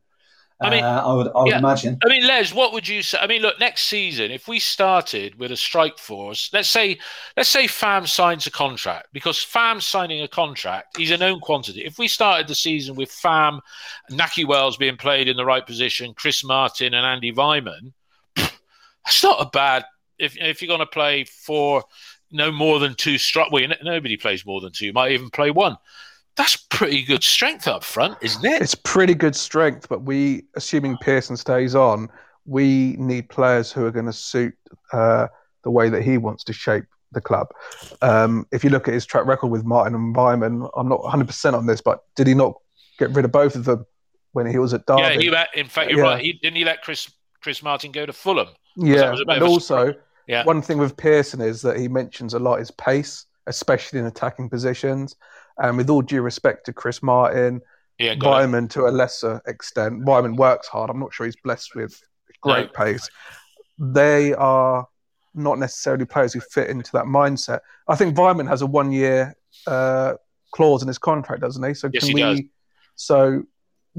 I would imagine. I mean, Les, what would you say? I mean, look, next season, if we started with a strike force, let's say FAM signs a contract, because FAM signing a contract, he's a known quantity. If we started the season with FAM, Naki Wells being played in the right position, Chris Martin and Andy Vyman, that's not a bad. If you're going to play no more than two strike, nobody plays more than two. You might even play one. That's pretty good strength up front, isn't it? It's pretty good strength, but assuming Pearson stays on, we need players who are going to suit the way that he wants to shape the club. If you look at his track record with Martin and Byman, I'm not 100% on this, but did he not get rid of both of them when he was at Derby? Yeah, you're right. Didn't he let Chris Martin go to Fulham? Yeah, and also one thing with Pearson is that he mentions a lot is pace, especially in attacking positions. And with all due respect to Chris Martin, Vyman to a lesser extent. Vyman works hard. I'm not sure he's blessed with great pace. they are not necessarily players who fit into that mindset. I think Vyman has a 1 year clause in his contract, doesn't he? So yes, he does. So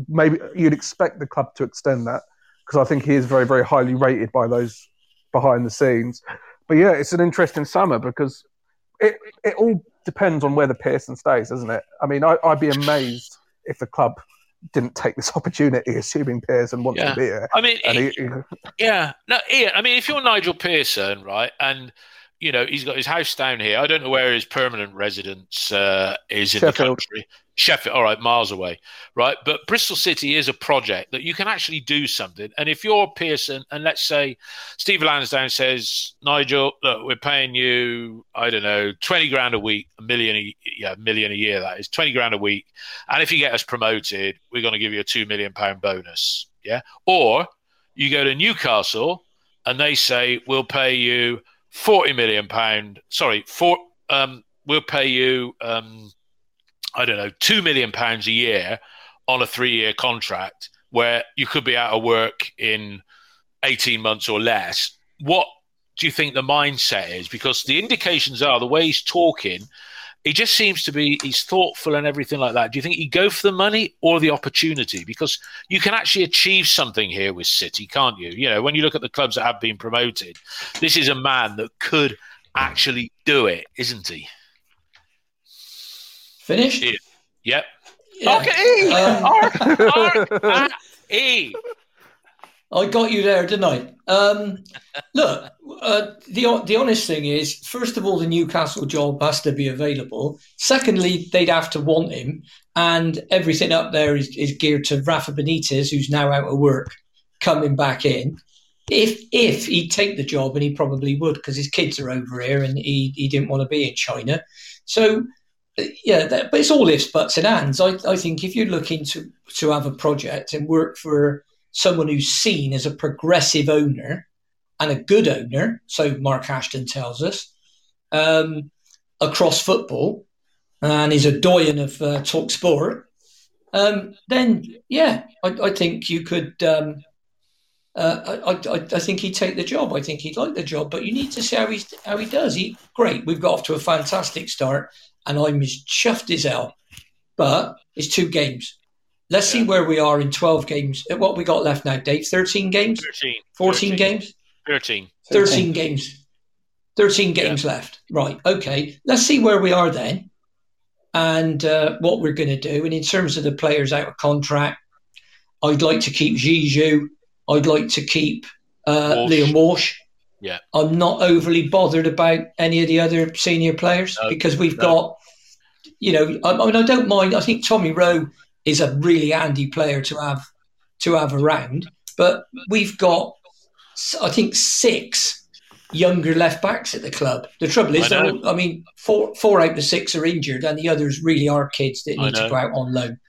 maybe you'd expect the club to extend that, because I think he is very, very highly rated by those behind the scenes. But yeah, it's an interesting summer, because it all depends on whether Pearson stays, doesn't it? I mean, I'd be amazed if the club didn't take this opportunity, assuming Pearson wants to be here. I mean, I mean, if you're Nigel Pearson, right, and you know he's got his house down here. I don't know where his permanent residence is in the country. Sheffield, all right, miles away, right? But Bristol City is a project that you can actually do something. And if you're Pearson, and let's say Steve Lansdown says, Nigel, look, we're paying you, I don't know, 20 grand a week, a million a year, that is, 20 grand a week. And if you get us promoted, we're going to give you a £2 million bonus, yeah? Or you go to Newcastle and they say, we'll pay you £2 million a year on a 3-year contract where you could be out of work in 18 months or less. What do you think the mindset is? Because the indications are, the way he's talking, he just seems to be, he's thoughtful and everything like that. Do you think he'd go for the money or the opportunity? Because you can actually achieve something here with City, can't you? You know, when you look at the clubs that have been promoted, this is a man that could actually do it, isn't he? Finished? Yeah. Yep. Yeah. Okay. R-E. I got you there, didn't I? Look, the honest thing is, first of all, the Newcastle job has to be available. Secondly, they'd have to want him. And everything up there is geared to Rafa Benitez, who's now out of work, coming back in. If he'd take the job, and he probably would, because his kids are over here and he didn't want to be in China. So... yeah, but it's all ifs, buts and ands. I think if you're looking to have a project and work for someone who's seen as a progressive owner and a good owner, so Mark Ashton tells us, across football, and is a doyen of TalkSport, then, yeah, I think you could... I think he'd take the job. I think he'd like the job, but you need to see how he does. Great, we've got off to a fantastic start, and I'm as chuffed as hell. But it's 2 games. Let's see where we are in 12 games. What we got left now, Dave? 13 games? 13. 14 games? 13. 13 games. 13 games left. Right, okay. Let's see where we are then and what we're going to do. And in terms of the players out of contract, I'd like to keep Zizou. I'd like to keep Liam Walsh. Yeah, I'm not overly bothered about any of the other senior players because we've got, you know, I mean, I don't mind. I think Tommy Rowe is a really handy player to have around, but we've got, I think, 6 younger left backs at the club. The trouble is, four out of 6 are injured, and the others really are kids that need to go out on loan.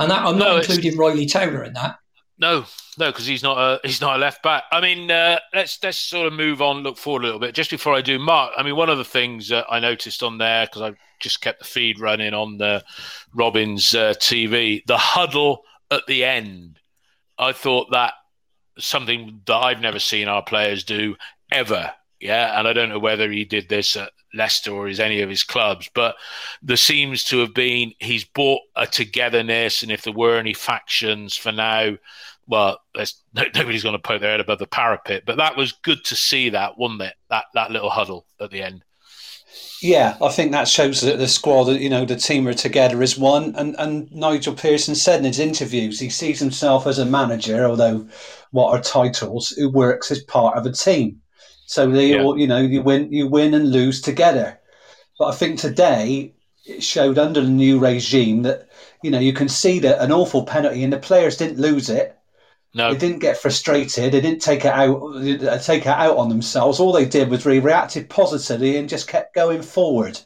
And that, I'm not including Riley Towler in that. No, because he's not a left back. I mean, let's sort of move on, look forward a little bit. Just before I do, Mark, I mean, one of the things that I noticed on there, because I just kept the feed running on the Robin's TV, the huddle at the end. I thought that something that I've never seen our players do ever. Yeah, and I don't know whether he did this at Leicester or is any of his clubs, but there seems to have been, he's bought a togetherness, and if there were any factions for now, well, nobody's going to poke their head above the parapet. But that was good to see that, wasn't it? That little huddle at the end. Yeah, I think that shows that the squad, you know, the team are together as one. And Nigel Pearson said in his interviews, he sees himself as a manager, although what are titles, who works as part of a team. So they all, you know, you win and lose together. But I think today it showed under the new regime that, you know, you can see that an awful penalty and the players didn't lose it. No, they didn't get frustrated. They didn't take it out on themselves. All they did was reacted positively and just kept going forward.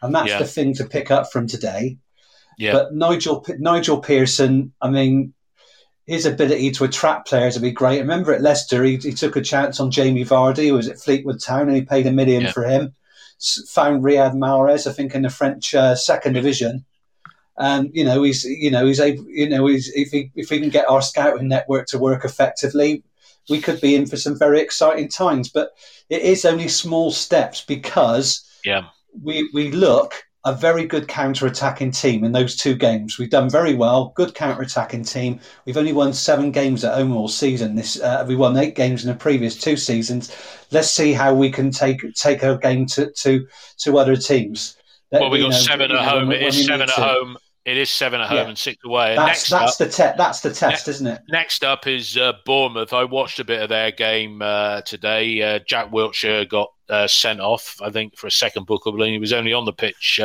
And that's the thing to pick up from today. Yeah. But Nigel Pearson, I mean, his ability to attract players would be great. Remember at Leicester, he took a chance on Jamie Vardy, who was at Fleetwood Town, and he paid £1 million for him. Found Riyad Mahrez, I think, in the French second division. And he's able, if he can get our scouting network to work effectively, we could be in for some very exciting times. But it is only small steps because we look a very good counter-attacking team in those two games. We've done very well, good counter-attacking team. We've only won 7 games at home all season. We won 8 games in the previous 2 seasons. Let's see how we can take a game to other teams. Well, we got 7 at home. It is 7 at home. It is 7 at home and 6 away. And that's the test, isn't it? Next up is Bournemouth. I watched a bit of their game today. Jack Wiltshire got sent off, I think, for a second book of lean. He was only on the pitch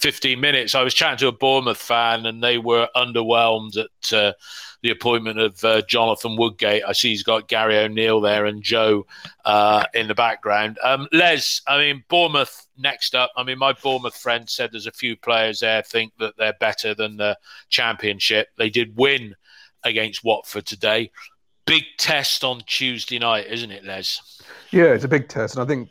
15 minutes. I was chatting to a Bournemouth fan and they were underwhelmed at the appointment of Jonathan Woodgate. I see he's got Gary O'Neill there and Joe in the background. Les, I mean, Bournemouth next up. I mean, my Bournemouth friend said there's a few players there think that they're better than the Championship. They did win against Watford today. Big test on Tuesday night, isn't it, Les? Yeah, it's a big test. And I think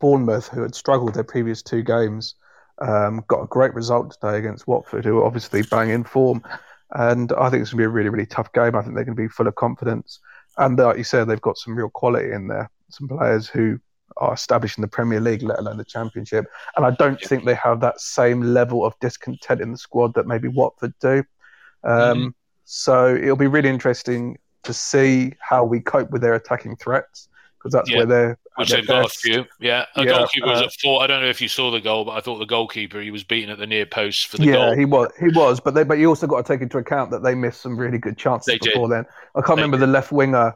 Bournemouth, who had struggled their previous 2 games, got a great result today against Watford, who are obviously bang in form. And I think it's going to be a really, really tough game. I think they're going to be full of confidence. And like you said, they've got some real quality in there, some players who are established in the Premier League, let alone the Championship. And I don't think they have that same level of discontent in the squad that maybe Watford do. So it'll be really interesting to see how we cope with their attacking threats, because that's where they're... Which they've got a few, goalkeeper was at fault. I don't know if you saw the goal, but I thought the goalkeeper, he was beaten at the near post for the goal. Yeah, he was. But you also got to take into account that they missed some really good chances then. I can't remember the left winger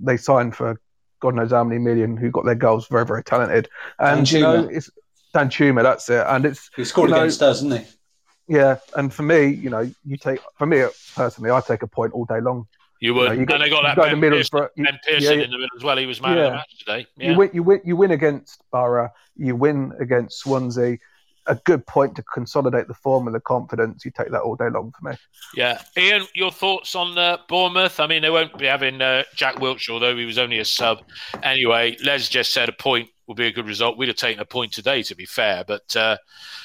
they signed for God knows how many million, who got their goals, very, very talented. And it's Dan Tuma, that's it. And he scored against us, didn't he? Yeah, and for me, I take a point all day long. You would, and they got that Ben Pearson in the middle as well. He was man of the match today. Yeah. You win against Borough, you win against Swansea. A good point to consolidate the form and the confidence. You take that all day long for me. Yeah, Ian, your thoughts on Bournemouth? I mean, they won't be having Jack Wiltshire, although he was only a sub. Anyway, Les just said a point will be a good result. We'd have taken a point today, to be fair. But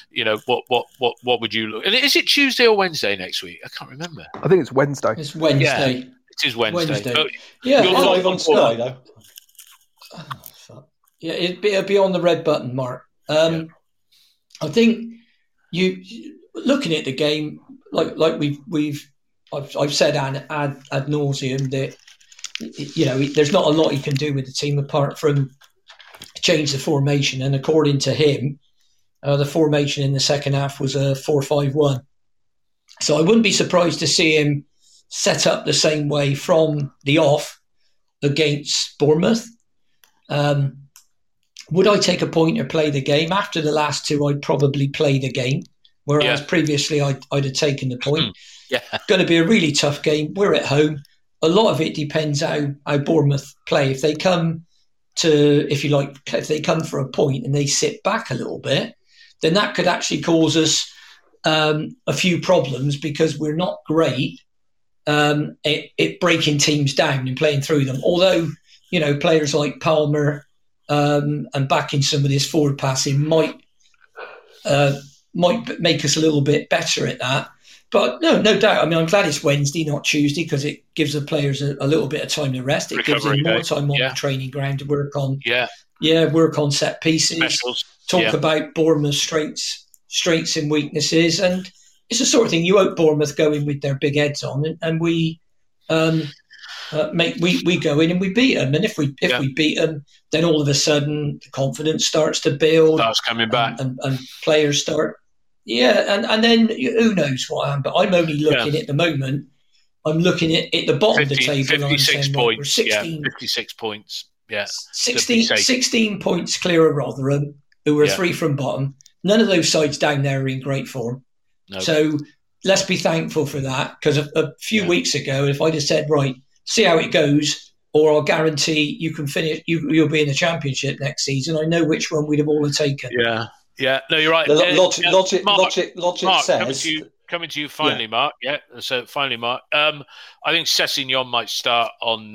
what would you look? And is it Tuesday or Wednesday next week? I can't remember. I think it's Wednesday. It's Wednesday. Yeah. It is Wednesday. But you're live on Sky, though. Oh, fuck. Yeah, it'd be on the red button, Mark. I think you looking at the game, like I've said ad nauseum that there's not a lot he can do with the team apart from change the formation. And according to him, the formation in the second half was a 4-5-1. So I wouldn't be surprised to see him set up the same way from the off against Bournemouth. Would I take a point or play the game? After the last 2, I'd probably play the game, whereas previously I'd have taken the point. Yeah. Going to be a really tough game. We're at home. A lot of it depends how Bournemouth play. If they come for a point and they sit back a little bit, then that could actually cause us a few problems because we're not great at breaking teams down and playing through them. Although, players like Palmer... and Bakinson with his forward passing might make us a little bit better at that. But no doubt. I mean, I'm glad it's Wednesday, not Tuesday, because it gives the players a little bit of time to rest. It gives them more time on the training ground to work on. Work on set pieces. Specials. Talk about Bournemouth's strengths and weaknesses, and it's the sort of thing you hope Bournemouth go in with their big heads on, and we. We go in and we beat them, and if we beat them, then all of a sudden the confidence starts to build. That's coming back, and players start, and then who knows what happened. But I'm only looking at the moment. I'm looking at the bottom of the table. 56 points. 16, 56 points. Yeah, 16 points clear of Rotherham, who are 3 from bottom. None of those sides down there are in great form. No. So let's be thankful for that, because a few weeks ago, if I'd have said right. See how it goes, or I'll guarantee you can finish. You'll be in the Championship next season. I know which one we'd have all taken. Yeah. No, you're right. Logic Mark, says. Coming to you finally, Mark. Yeah. So finally, Mark. I think Sessignon might start on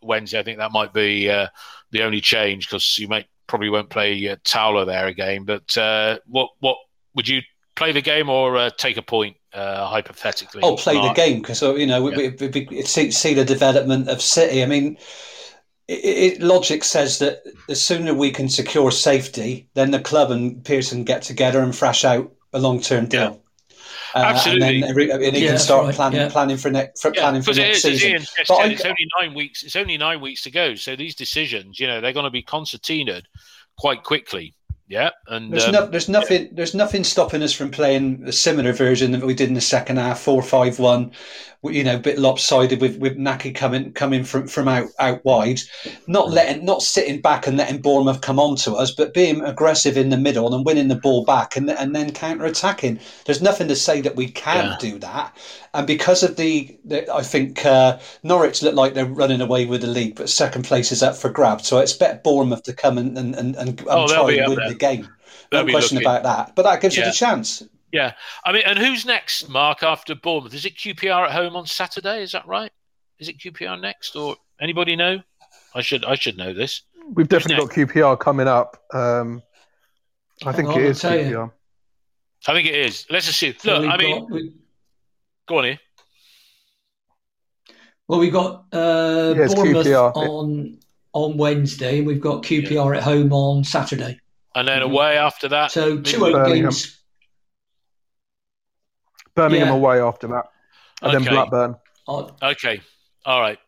Wednesday. I think that might be the only change, because you probably won't play Towler there again. But what would you play the game or take a point, hypothetically. Oh, play the game, because see the development of City. I mean, logic says that the sooner we can secure safety, then the club and Pearson get together and thrash out a long-term deal. Yeah. Absolutely, and he can start planning for next season. It's only 9 weeks to go, so these decisions, they're going to be concertinaed quite quickly. Yeah, and there's nothing stopping us from playing a similar version that we did in the second half, 4-5-1. A bit lopsided with Naki coming from out wide, not sitting back and letting Bournemouth come on to us, but being aggressive in the middle and winning the ball back and then counter attacking. There's nothing to say that we can't do that, and because of I think Norwich look like they're running away with the league, but second place is up for grabs. So I expect Bournemouth to come and try and win the game. No question about that. But that gives it a chance. Yeah, I mean, and who's next, Mark, after Bournemouth? Is it QPR at home on Saturday? Is that right? Is it QPR next, or anybody know? I should know this. We've definitely got QPR coming up. I think it is QPR. I think it is. Let's assume. Look, go on here. Well, we've got Bournemouth QPR on Wednesday, and we've got QPR at home on Saturday, and then away after that. So 2-8 games. Birmingham away after that, and then Blackburn. Okay, all right.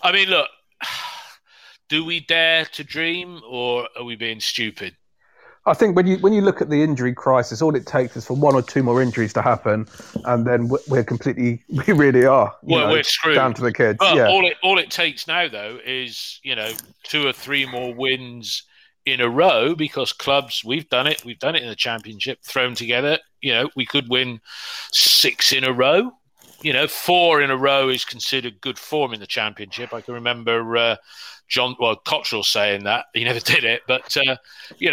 I mean, look, do we dare to dream, or are we being stupid? I think when you look at the injury crisis, all it takes is for one or two more injuries to happen, and then we really are. We're screwed down to the kids. But all it takes now though is 2 or 3 more wins in a row, because clubs, we've done it in the Championship, thrown together, we could win 6 in a row. 4 in a row is considered good form in the Championship. I can remember Cottrell saying that. He never did it, but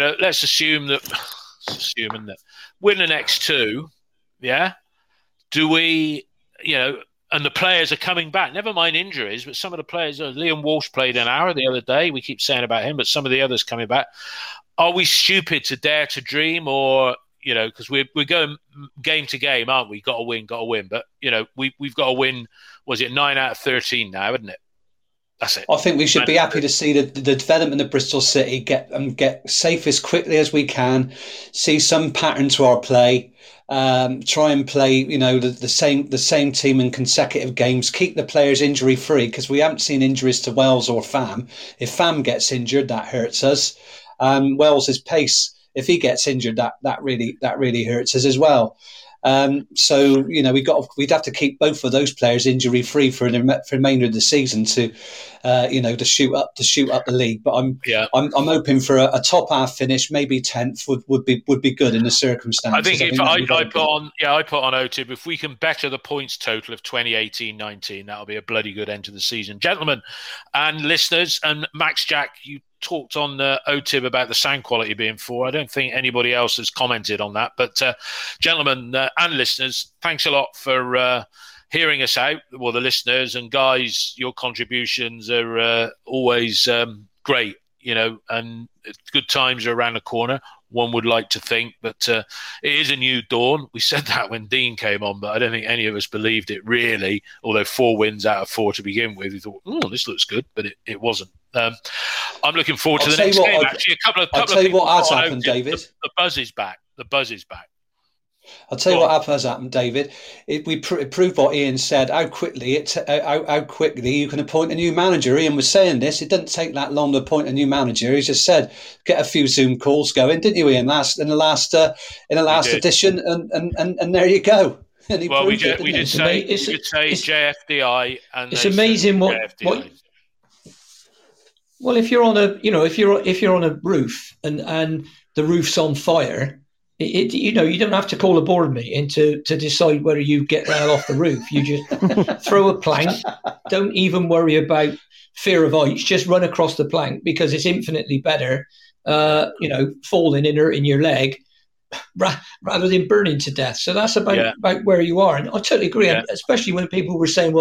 let's assume that win the next 2. Yeah, do we and the players are coming back. Never mind injuries, but some of the players, Liam Walsh played an hour the other day. We keep saying about him, but some of the others coming back. Are we stupid to dare to dream, or because we're going game to game, aren't we? Got to win. But we've got to win. Was it 9 out of 13 now, isn't it? That's it. I think we should be happy to see the development of Bristol City get safe as quickly as we can. See some pattern to our play. Try and play, the same team in consecutive games. Keep the players injury free, because we haven't seen injuries to Wells or Pham. If Pham gets injured, that hurts us. Wells' pace, if he gets injured, that really hurts us as well. We'd have to keep both of those players injury free for the remainder of the season to shoot up the league. But I'm hoping for a top half finish, maybe 10th would be good in the circumstances. I think I put on OTIP, if we can better the points total of 2018-19, that'll be a bloody good end to the season, gentlemen and listeners. And Max Jack, you talked on OTIB about the sound quality being poor. I don't think anybody else has commented on that. But gentlemen and listeners, thanks a lot for hearing us out. Well, the listeners and guys, your contributions are always great, and good times are around the corner, one would like to think. But it is a new dawn. We said that when Dean came on, but I don't think any of us believed it really, although 4 wins out of 4 to begin with. We thought, this looks good, but it wasn't. I'm looking forward to the next game. Actually, I'll tell you what has happened, David. The buzz is back. I'll tell you what has happened, David. It proved what Ian said. How quickly you can appoint a new manager. Ian was saying this. It doesn't take that long to appoint a new manager. He just said, get a few Zoom calls going, didn't you, Ian? In the last edition, and there you go. Well, we did say JFDI, and it's amazing what. Well, if you're on a, if you're on a roof and the roof's on fire, you don't have to call a board meeting to decide whether you get that off the roof. You just throw a plank. Don't even worry about fear of heights. Just run across the plank, because it's infinitely better, falling and hurting your leg rather than burning to death. So that's about where you are. And I totally agree, especially when people were saying,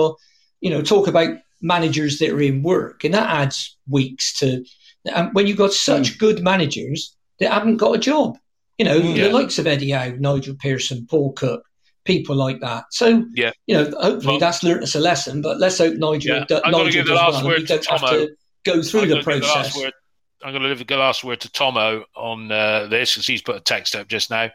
talk about managers that are in work, and that adds weeks to. And when you've got such good managers that haven't got a job, the likes of Eddie Howe, Nigel Pearson, Paul Cook, people like that. So, yeah, you know, hopefully that's learnt us a lesson, but let's hope Nigel does well. I'm going to leave the last word to Tomo on this, because he's put a text up just now.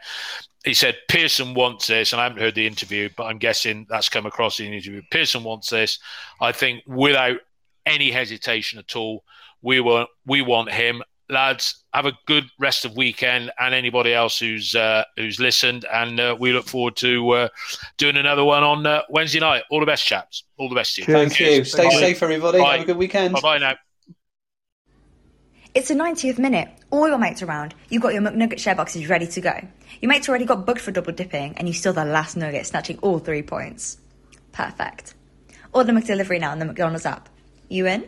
He said, Pearson wants this, and I haven't heard the interview, but I'm guessing that's come across in the interview. Pearson wants this. I think without any hesitation at all, we want him. Lads, have a good rest of weekend, and anybody else who's listened, and we look forward to doing another one on Wednesday night. All the best, chaps. All the best to you. Thank you. Stay safe, everybody. Bye. Have a good weekend. Bye-bye now. It's the 90th minute. All your mates around. You've got your McNugget share boxes ready to go. Your mates already got booked for double dipping, and you steal the last nugget, snatching all 3 points. Perfect. Order McDelivery now on the McDonald's app. You in?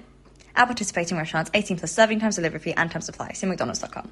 At participating restaurants, 18 plus serving times, delivery fee and time supply. See mcdonalds.com.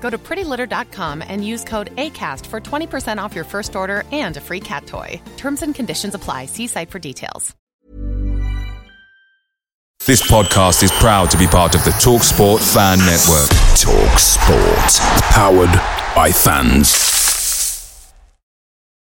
Go to prettylitter.com and use code ACAST for 20% off your first order and a free cat toy. Terms and conditions apply. See site for details. This podcast is proud to be part of the TalkSport Fan Network. TalkSport. Powered by fans.